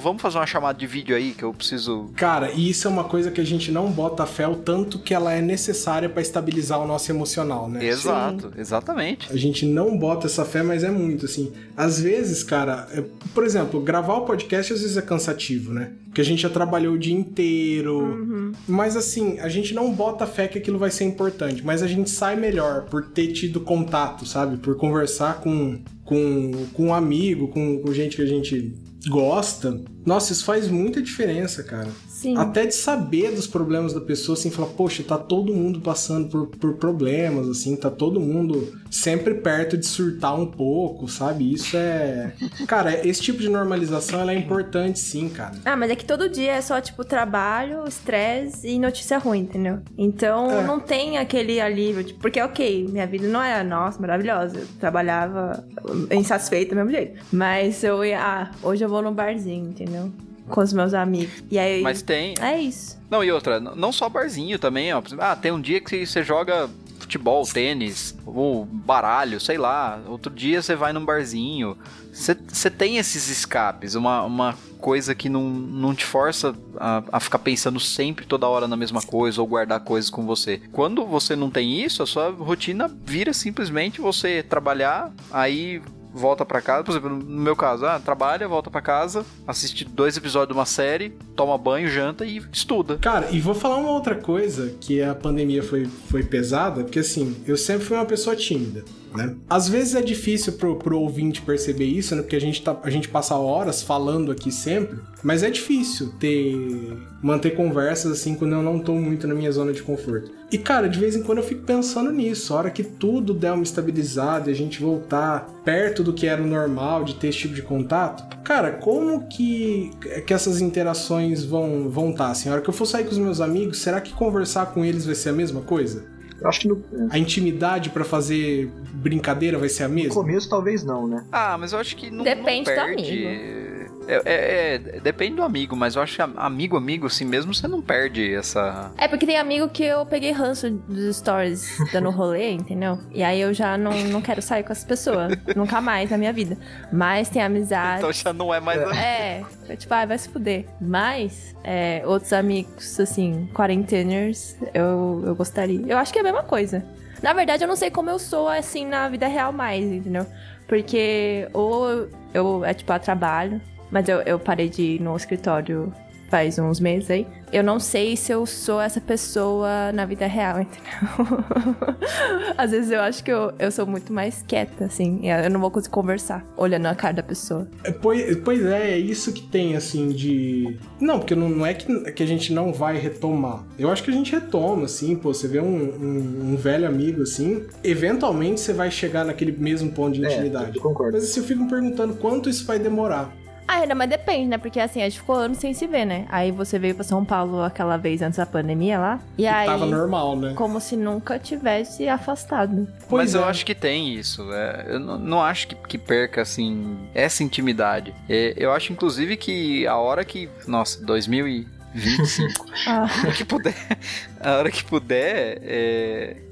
vamos fazer uma chamada de vídeo aí que eu preciso... Cara, e isso é uma coisa que a gente não bota fé o tanto que ela é necessária pra estabilizar o nosso emocional, né? Exato, sim. Exatamente. A gente não bota essa fé, mas é muito, assim, às vezes, cara, por exemplo, gravar o podcast às vezes é cansativo, né? Porque a gente já trabalhou o dia inteiro. Uhum. Mas assim, a gente não bota fé que aquilo vai ser importante, mas a gente sai melhor por ter tido contato, sabe? Por conversar com um amigo, com gente que a gente gosta. Nossa, isso faz muita diferença, cara. Sim. Até de saber dos problemas da pessoa, assim, falar, poxa, tá todo mundo passando por problemas, assim, tá todo mundo sempre perto de surtar um pouco, sabe? Isso é... Cara, esse tipo de normalização, ela é importante, sim, cara. Ah, mas é que todo dia é só, tipo, trabalho, estresse e notícia ruim, entendeu? Então, não tem aquele alívio, tipo, porque, ok, minha vida não era, nossa, maravilhosa. Eu trabalhava insatisfeita, meu jeito. Mas eu ia, hoje eu vou no barzinho, entendeu? Com os meus amigos. E aí... Mas tem... É isso. Não, e outra, não só barzinho também, ó. Ah, tem um dia que você joga futebol, tênis, ou baralho, sei lá. Outro dia você vai num barzinho. Você tem esses escapes, uma coisa que não te força a ficar pensando sempre, toda hora na mesma coisa, ou guardar coisas com você. Quando você não tem isso, a sua rotina vira simplesmente você trabalhar, aí... volta pra casa, por exemplo, no meu caso, trabalha, volta pra casa, assiste 2 episódios de uma série, toma banho, janta e estuda. Cara, e vou falar uma outra coisa, que a pandemia foi pesada, porque assim, eu sempre fui uma pessoa tímida, né? Às vezes é difícil pro ouvinte perceber isso, né? Porque a gente passa horas falando aqui sempre, mas é difícil manter conversas assim quando eu não tô muito na minha zona de conforto. E cara, de vez em quando eu fico pensando nisso, a hora que tudo der uma estabilizada e a gente voltar perto do que era o normal de ter esse tipo de contato, cara, como que essas interações vão estar assim? A hora que eu for sair com os meus amigos, será que conversar com eles vai ser a mesma coisa? Eu acho que a intimidade pra fazer brincadeira vai ser a mesma? No começo talvez não, né? Ah, mas eu acho que não depende, não perde... do amigo. Depende do amigo, mas eu acho que amigo assim mesmo, você não perde essa... É, porque tem amigo que eu peguei ranço dos stories dando rolê, entendeu? E aí eu já não quero sair com essas pessoas, nunca mais na minha vida. Mas tem amizade... Então já não é mais amigo. É, tipo, vai se fuder. Mas, outros amigos, assim, quarenteners, eu gostaria. Eu acho que é a mesma coisa. Na verdade, eu não sei como eu sou, assim, na vida real mais, entendeu? Porque ou eu trabalho... Mas eu parei de ir no escritório faz uns meses aí. Eu não sei se eu sou essa pessoa na vida real, entendeu? Às vezes eu acho que eu sou muito mais quieta, assim. Eu não vou conseguir conversar olhando a cara da pessoa. Pois é isso que tem, assim, de... Não, porque não é que a gente não vai retomar. Eu acho que a gente retoma, assim, pô. Você vê um velho amigo, assim, eventualmente você vai chegar naquele mesmo ponto de intimidade. Eu concordo. Mas assim, eu fico me perguntando quanto isso vai demorar. Ah, Renan, mas depende, né? Porque assim, a gente ficou anos sem se ver, né? Aí você veio pra São Paulo aquela vez antes da pandemia lá. E aí, tava normal, né? Como se nunca tivesse afastado. Mas eu acho que tem isso. Eu não acho que perca, assim, essa intimidade. Eu acho, inclusive, que a hora que... Nossa, 2025. A hora que puder,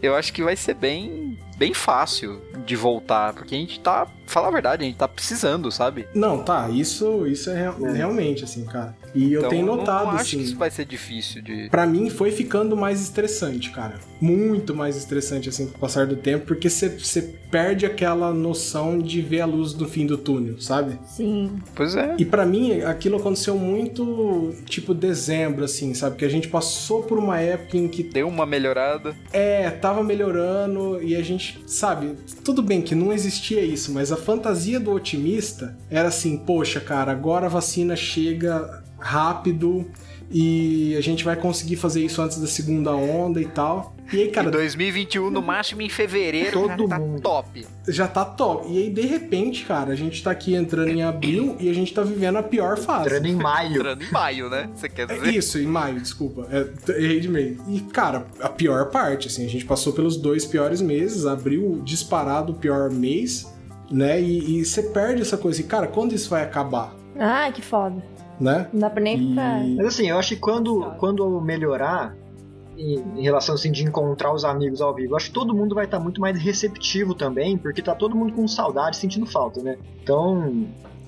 eu acho que vai ser bem fácil de voltar, porque a gente tá, falar a verdade, a gente tá precisando, sabe? Não, tá, isso é realmente, assim, cara. E então, eu tenho notado, assim... Não acho que isso vai ser difícil de... Pra mim, foi ficando mais estressante, cara. Muito mais estressante, assim, com o passar do tempo, porque você perde aquela noção de ver a luz do fim do túnel, sabe? Sim. Pois é. E pra mim, aquilo aconteceu muito, tipo, dezembro, assim, sabe? Porque a gente passou por uma época em que... Deu uma melhorada. Tava melhorando, e a gente, sabe... Tudo bem que não existia isso, mas a fantasia do otimista era assim, poxa, cara, agora a vacina chega rápido E a gente vai conseguir fazer isso antes da segunda onda e tal. E aí, cara, em 2021, no máximo em fevereiro, todo já tá mundo top. Já tá top. E aí, de repente, cara, a gente tá aqui entrando em abril e a gente tá vivendo a pior fase. Entrando em maio. Entrando em maio, né? Você quer dizer? Isso, em maio, desculpa. Errei de meio. E, cara, a pior parte, assim, a gente passou pelos dois piores meses, abril disparado o pior mês, né? E você perde essa coisa. E, cara, quando isso vai acabar? Ah, que foda. Né? Não dá pra nem ficar. Mas assim, eu acho que quando melhorar, em relação assim, de encontrar os amigos ao vivo, acho que todo mundo vai estar muito mais receptivo também, porque tá todo mundo com saudade, sentindo falta, né? Então,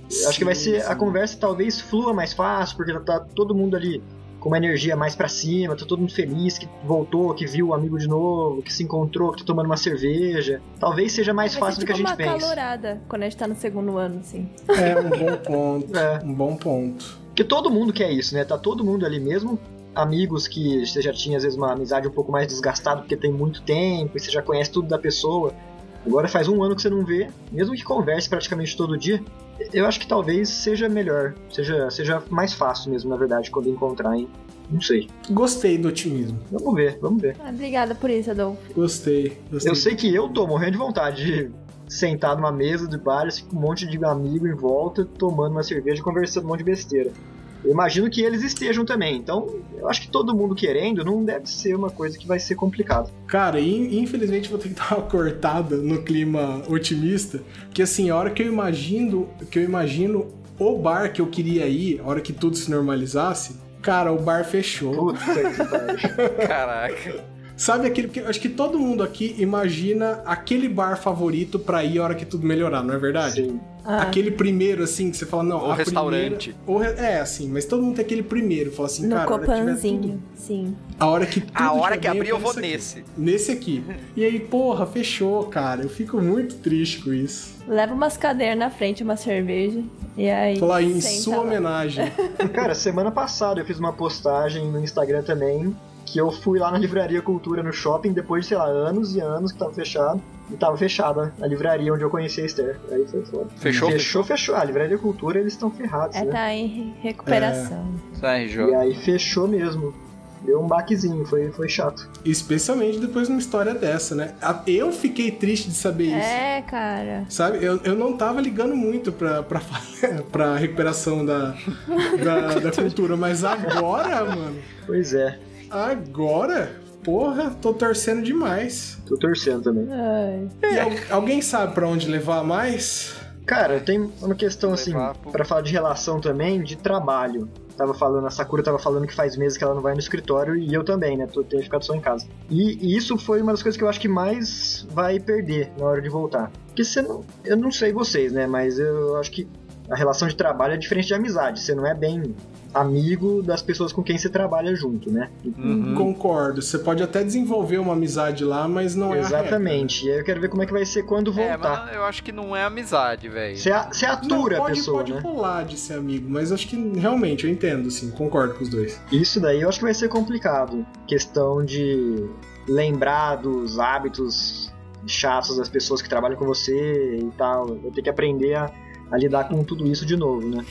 sim, acho que vai ser, sim, a conversa talvez flua mais fácil, porque tá todo mundo ali com uma energia mais pra cima, tá todo mundo feliz que voltou, que viu o amigo de novo, que se encontrou, que tá tomando uma cerveja. Talvez seja mais fácil do que a gente pensa. Vai ser tipo uma calorada quando a gente tá no segundo ano, assim. É, um bom ponto. É. Um bom ponto. Porque todo mundo quer isso, né? Tá todo mundo ali mesmo. Amigos que você já tinha, às vezes, uma amizade um pouco mais desgastada, porque tem muito tempo, e você já conhece tudo da pessoa. Agora faz um ano que você não vê, mesmo que converse praticamente todo dia, eu acho que talvez seja melhor, seja mais fácil mesmo, na verdade, quando encontrar, hein? Não sei. Gostei do otimismo. Vamos ver. Ah, obrigada por isso, Adolfo. Gostei. Eu sei que eu tô morrendo de vontade de sentar numa mesa de bar, assim, com um monte de amigo em volta, tomando uma cerveja, conversando um monte de besteira. Eu imagino que eles estejam também, então eu acho que todo mundo querendo não deve ser uma coisa que vai ser complicado. Cara, e infelizmente vou ter que dar uma cortada no clima otimista, porque assim, a hora que eu imagino o bar que eu queria ir, a hora que tudo se normalizasse, cara, o bar fechou. Caraca. Sabe aquele que acho que todo mundo aqui imagina aquele bar favorito pra ir a hora que tudo melhorar, não é verdade? Sim. Ah. Aquele primeiro, assim, que você fala, não, o restaurante. Primeira, é, assim, mas todo mundo tem aquele primeiro, fala assim, no cara, Copanzinho, tudo, sim. A hora que tudo a hora que abrir, eu vou nesse aqui. E aí, porra, fechou, cara. Eu fico muito triste com isso. Leva umas cadeiras na frente, uma cerveja, e aí... Falar em sua homenagem. Cara, semana passada eu fiz uma postagem no Instagram também, que eu fui lá na Livraria Cultura, no shopping, depois de, sei lá, anos e anos que tava fechado. E tava fechada, né? A livraria onde eu conheci a Esther. Aí foi foda. Fechou. A Livraria Cultura, eles estão ferrados, né? Tá em recuperação. Sai, jogo. E aí fechou mesmo. Deu um baquezinho, foi chato. Especialmente depois de uma história dessa, né? Eu fiquei triste de saber isso. É, cara. Sabe? Eu não tava ligando muito pra recuperação da cultura, mas agora, mano... Pois é. Agora, porra, tô torcendo demais. Tô torcendo também. Alguém sabe pra onde levar mais? Cara, tem uma questão assim, pra falar de relação também, de trabalho. A Sakura tava falando que faz meses que ela não vai no escritório, e eu também, né? Tenho ficado só em casa. E isso foi uma das coisas que eu acho que mais vai perder na hora de voltar. Porque você não... Eu não sei vocês, né? Mas eu acho que a relação de trabalho é diferente de amizade. Você não é bem... amigo das pessoas com quem você trabalha junto, né? Uhum. Concordo. Você pode até desenvolver uma amizade lá, mas não é. Exatamente. E aí eu quero ver como é que vai ser quando voltar. Mas eu acho que não é amizade, velho. Você atura a pessoa, né? Pode pular de ser amigo, mas acho que realmente eu entendo, sim. Concordo com os dois. Isso daí eu acho que vai ser complicado. Questão de lembrar dos hábitos chatos das pessoas que trabalham com você e tal. Eu tenho que aprender a lidar com tudo isso de novo, né?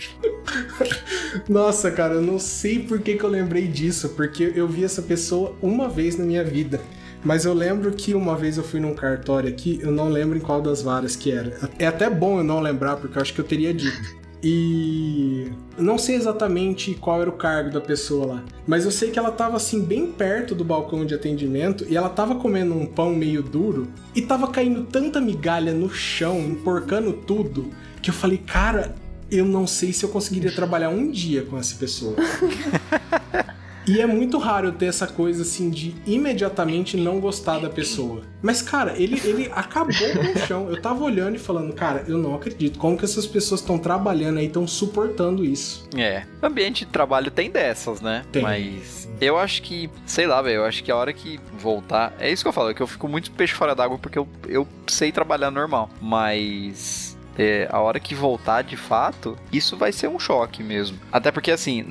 Nossa, cara, eu não sei por que eu lembrei disso, porque eu vi essa pessoa uma vez na minha vida. Mas eu lembro que uma vez eu fui num cartório aqui, eu não lembro em qual das varas que era. É até bom eu não lembrar, porque eu acho que eu teria dito. E não sei exatamente qual era o cargo da pessoa lá, mas eu sei que ela tava assim bem perto do balcão de atendimento e ela tava comendo um pão meio duro e tava caindo tanta migalha no chão, emporcando tudo, que eu falei, cara, eu não sei se eu conseguiria trabalhar um dia com essa pessoa. E é muito raro eu ter essa coisa assim de imediatamente não gostar da pessoa. Mas, cara, ele acabou com o chão. Eu tava olhando e falando, cara, eu não acredito. Como que essas pessoas estão trabalhando aí, estão suportando isso? É. Ambiente de trabalho tem dessas, né? Tem. Mas eu acho que, sei lá, velho, eu acho que a hora que voltar... É isso que eu falo, que eu fico muito peixe fora d'água porque eu sei trabalhar normal. Mas... a hora que voltar de fato, isso vai ser um choque mesmo. Até porque, assim,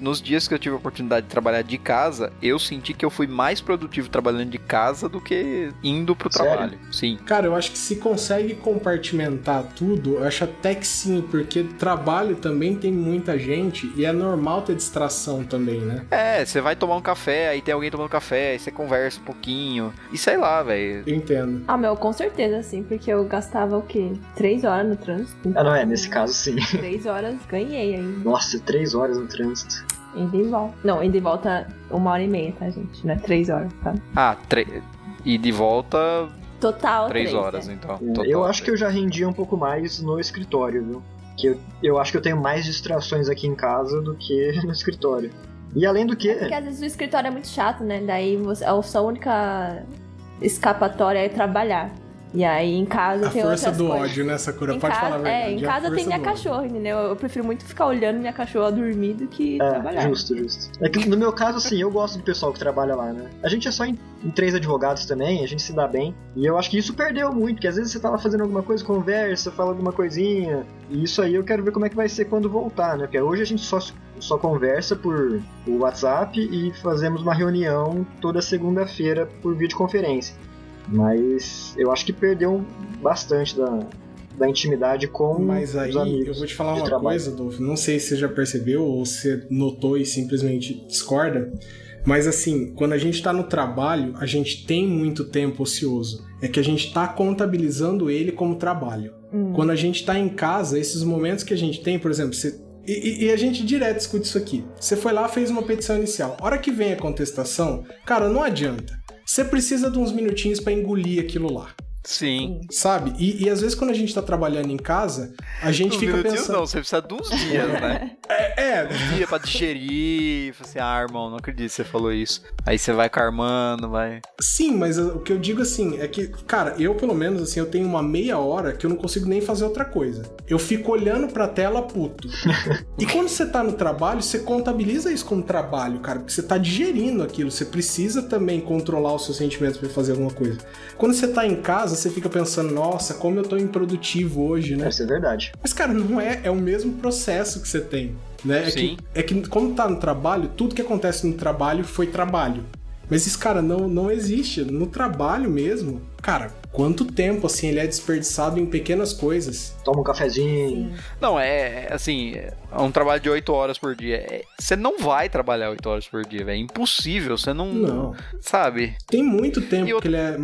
nos dias que eu tive a oportunidade de trabalhar de casa, eu senti que eu fui mais produtivo trabalhando de casa do que indo pro trabalho. Sim. Cara, eu acho que se consegue compartimentar tudo, eu acho até que sim, porque trabalho também tem muita gente e é normal ter distração também, né? É, você vai tomar um café, aí tem alguém tomando café, aí você conversa um pouquinho e sei lá, velho. Eu entendo. Ah, meu, com certeza, sim, porque eu gastava o quê? 3 horas no trânsito? Ah, não é, nesse caso sim. 3 horas ganhei ainda. Nossa, 3 horas no trânsito. Ainda e volta. Não, ainda e volta 1h30, tá, gente? Não é 3 horas, tá? Ah, e de volta... Total 3 horas, é. Então. Total eu acho 3. Que eu já rendia um pouco mais no escritório, viu? Que eu acho que eu tenho mais distrações aqui em casa do que no escritório. E além do que... É porque às vezes o escritório é muito chato, né? Daí a sua única escapatória é trabalhar. E aí em casa tem outras coisas. A força do ódio, né, Sakura? Pode falar a verdade. É, em casa tem minha cachorra, entendeu? Eu prefiro muito ficar olhando minha cachorra dormir do que trabalhar. Justo. É que no meu caso, assim, eu gosto do pessoal que trabalha lá, né? A gente é só em 3 advogados também, a gente se dá bem. E eu acho que isso perdeu muito, porque às vezes você tá lá fazendo alguma coisa, conversa, fala alguma coisinha. E isso aí eu quero ver como é que vai ser quando voltar, né? Porque hoje a gente só conversa por WhatsApp e fazemos uma reunião toda segunda-feira por videoconferência. Mas eu acho que perdeu bastante da intimidade com os amigos. Mas aí eu vou te falar uma coisa, Adolfo. Não sei se você já percebeu ou se notou e simplesmente discorda. Mas assim, quando a gente tá no trabalho, a gente tem muito tempo ocioso. É que a gente tá contabilizando ele como trabalho. Quando a gente tá em casa, esses momentos que a gente tem, por exemplo, você... E a gente direto discute isso aqui. Você foi lá, fez uma petição inicial. A hora que vem a contestação, cara, não adianta. Você precisa de uns minutinhos pra engolir aquilo lá. Sim. Sabe? E às vezes quando a gente tá trabalhando em casa, a gente fica pensando... Não, você precisa de uns dias, né? Um dia pra digerir, assim, irmão, não acredito que você falou isso. Aí você vai carmando, vai... Sim, mas o que eu digo, assim, é que, cara, eu pelo menos, assim, eu tenho uma meia hora que eu não consigo nem fazer outra coisa. Eu fico olhando pra tela puto. E quando você tá no trabalho, você contabiliza isso como trabalho, cara, porque você tá digerindo aquilo, você precisa também controlar os seus sentimentos pra fazer alguma coisa. Quando você tá em casa, você fica pensando, nossa, como eu tô improdutivo hoje, né? Isso é verdade. Mas, cara, não é. É o mesmo processo que você tem, né? Sim. É que como tá no trabalho, tudo que acontece no trabalho foi trabalho. Mas isso, cara, não existe. No trabalho mesmo, cara, quanto tempo, assim, ele é desperdiçado em pequenas coisas. Toma um cafezinho. Não, assim, é um trabalho de 8 horas por dia. Você não vai trabalhar 8 horas por dia, velho. É impossível, você não. Sabe? Tem muito tempo que ele é...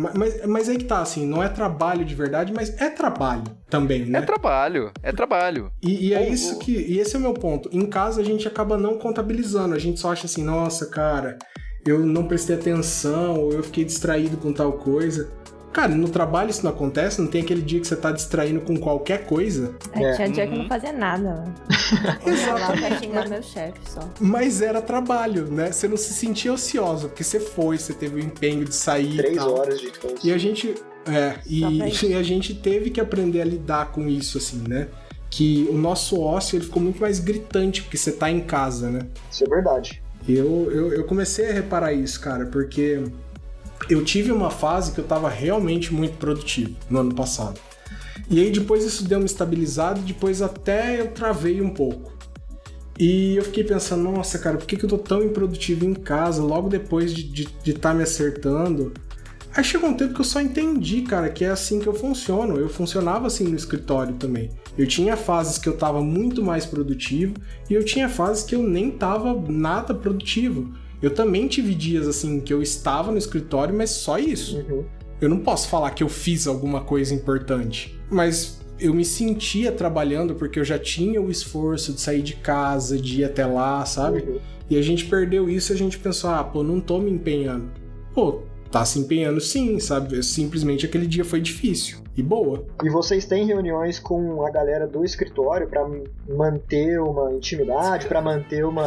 Mas aí que tá, assim, não é trabalho de verdade, mas é trabalho também, né? É trabalho. E é isso que... E esse é o meu ponto. Em casa, a gente acaba não contabilizando. A gente só acha assim, nossa, cara, eu não prestei atenção, ou eu fiquei distraído com tal coisa. Cara, no trabalho isso não acontece, não tem aquele dia que você tá distraindo com qualquer coisa. Tinha dia que eu não fazia nada, velho. Exatamente. Lá meu chefe só. Mas era trabalho, né? Você não se sentia ocioso, porque você teve o empenho de sair. 3 horas de coisa. E a gente. E a gente teve que aprender a lidar com isso, assim, né? Que o nosso ócio ele ficou muito mais gritante, porque você tá em casa, né? Isso é verdade. Eu comecei a reparar isso, cara, porque. Eu tive uma fase que eu tava realmente muito produtivo no ano passado. E aí depois isso deu uma estabilizada e depois até eu travei um pouco. E eu fiquei pensando, nossa, cara, por que eu tô tão improdutivo em casa logo depois de tá me acertando? Aí chegou um tempo que eu só entendi, cara, que é assim que eu funciono. Eu funcionava assim no escritório também. Eu tinha fases que eu tava muito mais produtivo e eu tinha fases que eu nem tava nada produtivo. Eu também tive dias, assim, que eu estava no escritório, mas só isso. Uhum. Eu não posso falar que eu fiz alguma coisa importante, mas eu me sentia trabalhando porque eu já tinha o esforço de sair de casa, de ir até lá, sabe? Uhum. E a gente perdeu isso e a gente pensou, não tô me empenhando. Pô, tá se empenhando sim, sabe? Simplesmente aquele dia foi difícil. E boa. E vocês têm reuniões com a galera do escritório pra manter uma intimidade, pra manter uma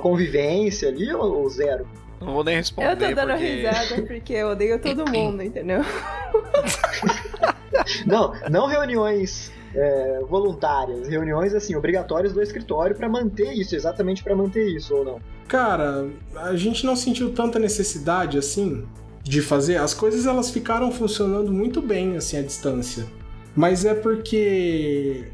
convivência ali ou zero? Não vou nem responder. Eu tô dando risada porque eu odeio todo mundo, entendeu? Não reuniões voluntárias, reuniões assim, obrigatórias do escritório pra manter isso, exatamente pra manter isso ou não? Cara, a gente não sentiu tanta necessidade assim de fazer, as coisas elas ficaram funcionando muito bem, assim, à distância. Mas é porque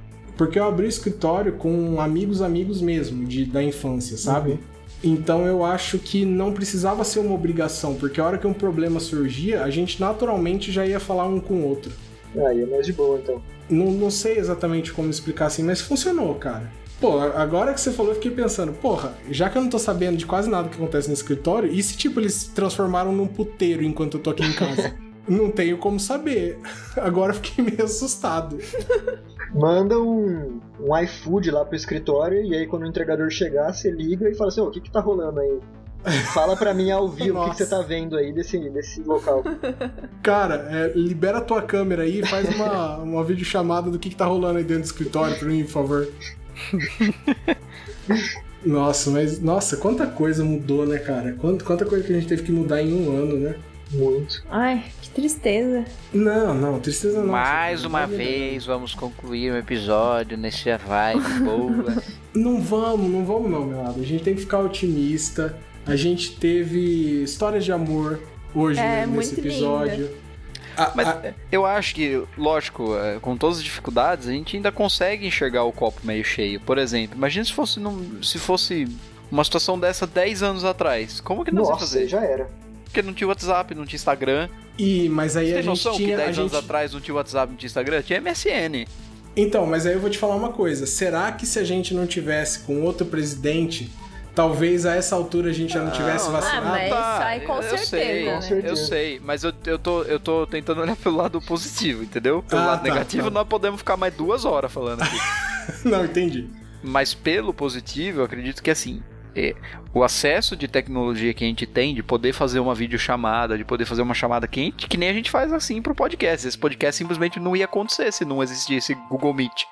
eu abri o escritório com amigos mesmo, da infância, sabe? Uhum. Então eu acho que não precisava ser uma obrigação, porque a hora que um problema surgia, a gente naturalmente já ia falar um com o outro. Ah, e é mais de boa, então. Não sei exatamente como explicar assim, mas funcionou, cara. Pô, agora que você falou, eu fiquei pensando, porra, já que eu não tô sabendo de quase nada que acontece no escritório, e se, tipo, eles se transformaram num puteiro enquanto eu tô aqui em casa? Não tenho como saber. Agora eu fiquei meio assustado. Manda um iFood lá pro escritório, e aí quando o entregador chegar, você liga e fala assim, ô, o que que tá rolando aí? Fala pra mim ao vivo o que você tá vendo aí desse local. Cara, libera a tua câmera aí e faz uma videochamada do que tá rolando aí dentro do escritório pra mim, por favor. Nossa, quanta coisa mudou, né, cara? Quanta coisa que a gente teve que mudar em um ano, né? Muito. Ai, que tristeza. Não, tristeza não. Mais uma vez, vamos concluir o episódio nesse vibe boa. Não vamos, meu lado. A gente tem que ficar otimista. A gente teve histórias de amor hoje nesse episódio. Linda. Mas eu acho que, lógico, com todas as dificuldades, a gente ainda consegue enxergar o copo meio cheio. Por exemplo, imagina se fosse uma situação dessa 10 anos atrás. Como que nós ia fazer? Já era. Porque não tinha WhatsApp, não tinha Instagram. Mas aí a gente tinha... Você tem noção que 10 anos atrás não tinha WhatsApp, não tinha Instagram? Tinha MSN. Então, mas aí eu vou te falar uma coisa. Será que se a gente não tivesse com outro presidente... Talvez a essa altura a gente já não tivesse vacinado. Mas isso aí com certeza. Eu sei, né? Mas eu tô tentando olhar pelo lado positivo, entendeu? Pelo lado negativo, tá. Nós podemos ficar mais 2 horas falando aqui. Não, entendi. Mas pelo positivo, eu acredito que assim, o acesso de tecnologia que a gente tem, de poder fazer uma videochamada, de poder fazer uma chamada quente, que nem a gente faz assim pro podcast. Esse podcast simplesmente não ia acontecer se não existisse Google Meet.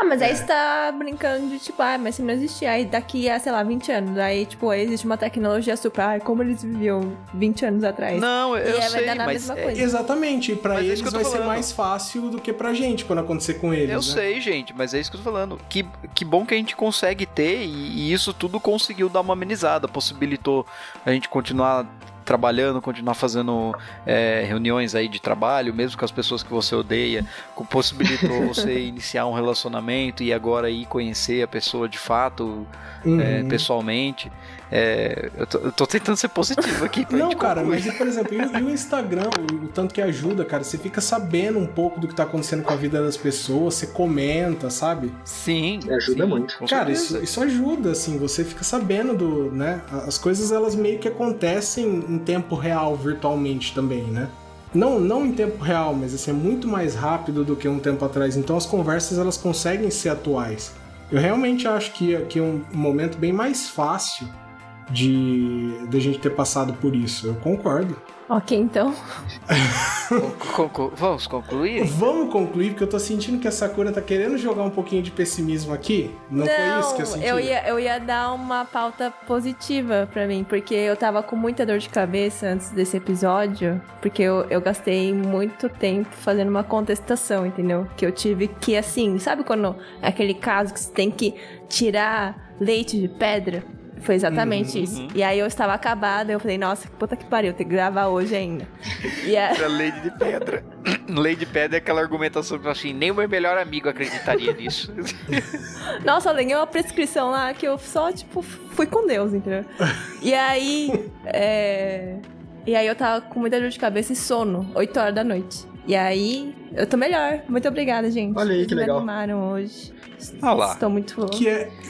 Ah, mas aí você tá brincando de, tipo, mas se não existir, aí daqui a, sei lá, 20 anos, aí, tipo, aí existe uma tecnologia super, como eles viviam 20 anos atrás. Não, eu sei, vai dar mas... mesma coisa. Exatamente, pra eles vai ser mais fácil do que pra gente, quando acontecer com eles, Eu sei, gente, mas é isso que eu tô falando. Que bom que a gente consegue ter, e isso tudo conseguiu dar uma amenizada, possibilitou a gente continuar... trabalhando, continuar fazendo reuniões aí de trabalho, mesmo com as pessoas que você odeia, possibilitou você iniciar um relacionamento e agora ir conhecer a pessoa de fato, pessoalmente. Eu tô tentando ser positivo aqui. Não, cara, mas por exemplo, e o Instagram, o tanto que ajuda, cara, você fica sabendo um pouco do que tá acontecendo com a vida das pessoas, você comenta, sabe? Sim. Ajuda muito. Cara, isso ajuda, assim, você fica sabendo do, né, as coisas elas meio que acontecem em tempo real, virtualmente também, né? Não em tempo real, mas assim, é muito mais rápido do que um tempo atrás, então as conversas elas conseguem ser atuais. Eu realmente acho que é um momento bem mais fácil de a gente ter passado por isso. Eu concordo. Ok, então. Vamos concluir? Vamos concluir, porque eu tô sentindo que a Sakura tá querendo jogar um pouquinho de pessimismo aqui. Não foi isso que eu senti. Eu ia dar uma pauta positiva pra mim, porque eu tava com muita dor de cabeça antes desse episódio, porque eu gastei muito tempo fazendo uma contestação, entendeu? Que eu tive que, assim, sabe quando aquele caso que você tem que tirar leite de pedra? Foi exatamente isso. E aí eu estava acabada, eu falei, nossa, que puta que pariu, tem que gravar hoje ainda. É lei de pedra. Lei de pedra é aquela argumentação que assim, nem o meu melhor amigo acreditaria nisso. Nossa, eu ganhei uma prescrição lá que eu só, tipo, fui com Deus, entendeu? E aí, eu tava com muita dor de cabeça e sono, 8 horas da noite. E aí, eu tô melhor. Muito obrigada, gente. Olha aí, que legal. Me animaram hoje. Olá. Estou muito louco.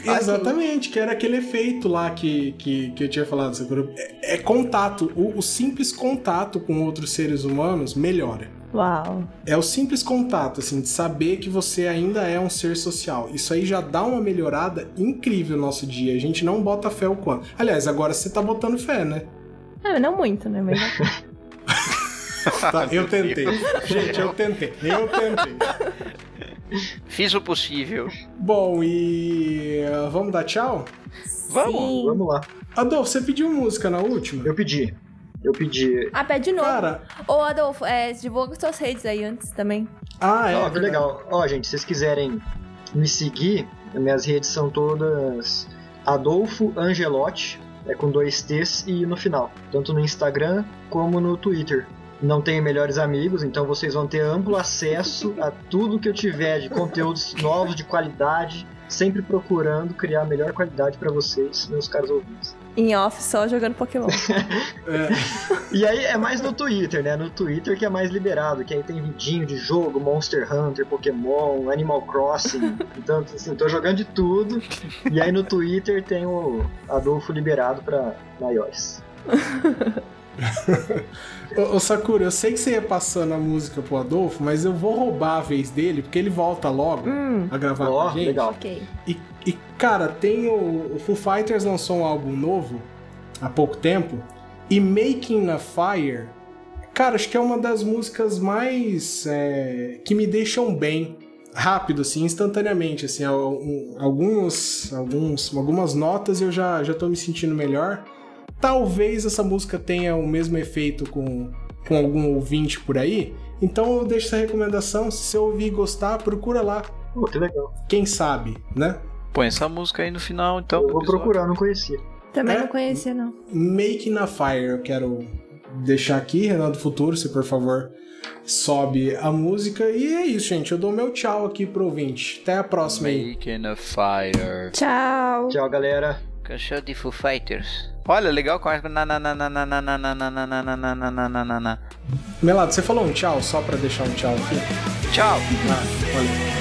Exatamente, que era aquele efeito lá que eu tinha falado. É contato. O simples contato com outros seres humanos melhora. Uau. É o simples contato, assim, de saber que você ainda é um ser social. Isso aí já dá uma melhorada incrível no nosso dia. A gente não bota fé o quanto. Aliás, agora você tá botando fé, né? Não muito, né? Mas... Tá, eu tentei. Gente, eu tentei. Fiz o possível. Bom, e... vamos dar tchau? Sim. Vamos lá. Adolfo, você pediu música na última? Eu pedi. Ah, pede de novo. Cara... Ô, Adolfo, divulga suas redes aí antes também. Que legal. Gente, se vocês quiserem me seguir, minhas redes são todas Adolfo Angelotti, com 2 T's e no final. Tanto no Instagram como no Twitter. não tenho melhores amigos, então vocês vão ter amplo acesso a tudo que eu tiver de conteúdos novos, de qualidade, sempre procurando criar a melhor qualidade para vocês, meus caros ouvintes. Em off, só jogando Pokémon. É. E aí é mais no Twitter, né? No Twitter que é mais liberado, que aí tem vidinho de jogo, Monster Hunter, Pokémon, Animal Crossing. Então, assim, tô jogando de tudo. E aí no Twitter tem o Adolfo liberado pra maiores. Ô Sakura, eu sei que você ia passando a música pro Adolfo, mas eu vou roubar a vez dele, porque ele volta logo a gravar com a gente. Legal. Okay. E cara, tem o Foo Fighters lançou um álbum novo há pouco tempo, e Making a Fire, cara, acho que é uma das músicas mais que me deixam bem, rápido, assim, instantaneamente, assim, algumas notas eu já tô me sentindo melhor. Talvez essa música tenha o mesmo efeito com algum ouvinte por aí. Então eu deixo essa recomendação. Se você ouvir e gostar, procura lá. Pô, que legal. Quem sabe, né? Põe essa música aí no final, então. Eu vou procurar, não conhecia. Também não conhecia, não. Making a Fire, eu quero deixar aqui. Renan do Futuro, se por favor sobe a música. E é isso, gente. Eu dou meu tchau aqui pro ouvinte. Até a próxima aí. Making a Fire. Tchau. Tchau, galera. Canção de Foo Fighters. Olha, legal com a... Melado, você falou um tchau só pra deixar um tchau aqui? Tchau! Ah, olha.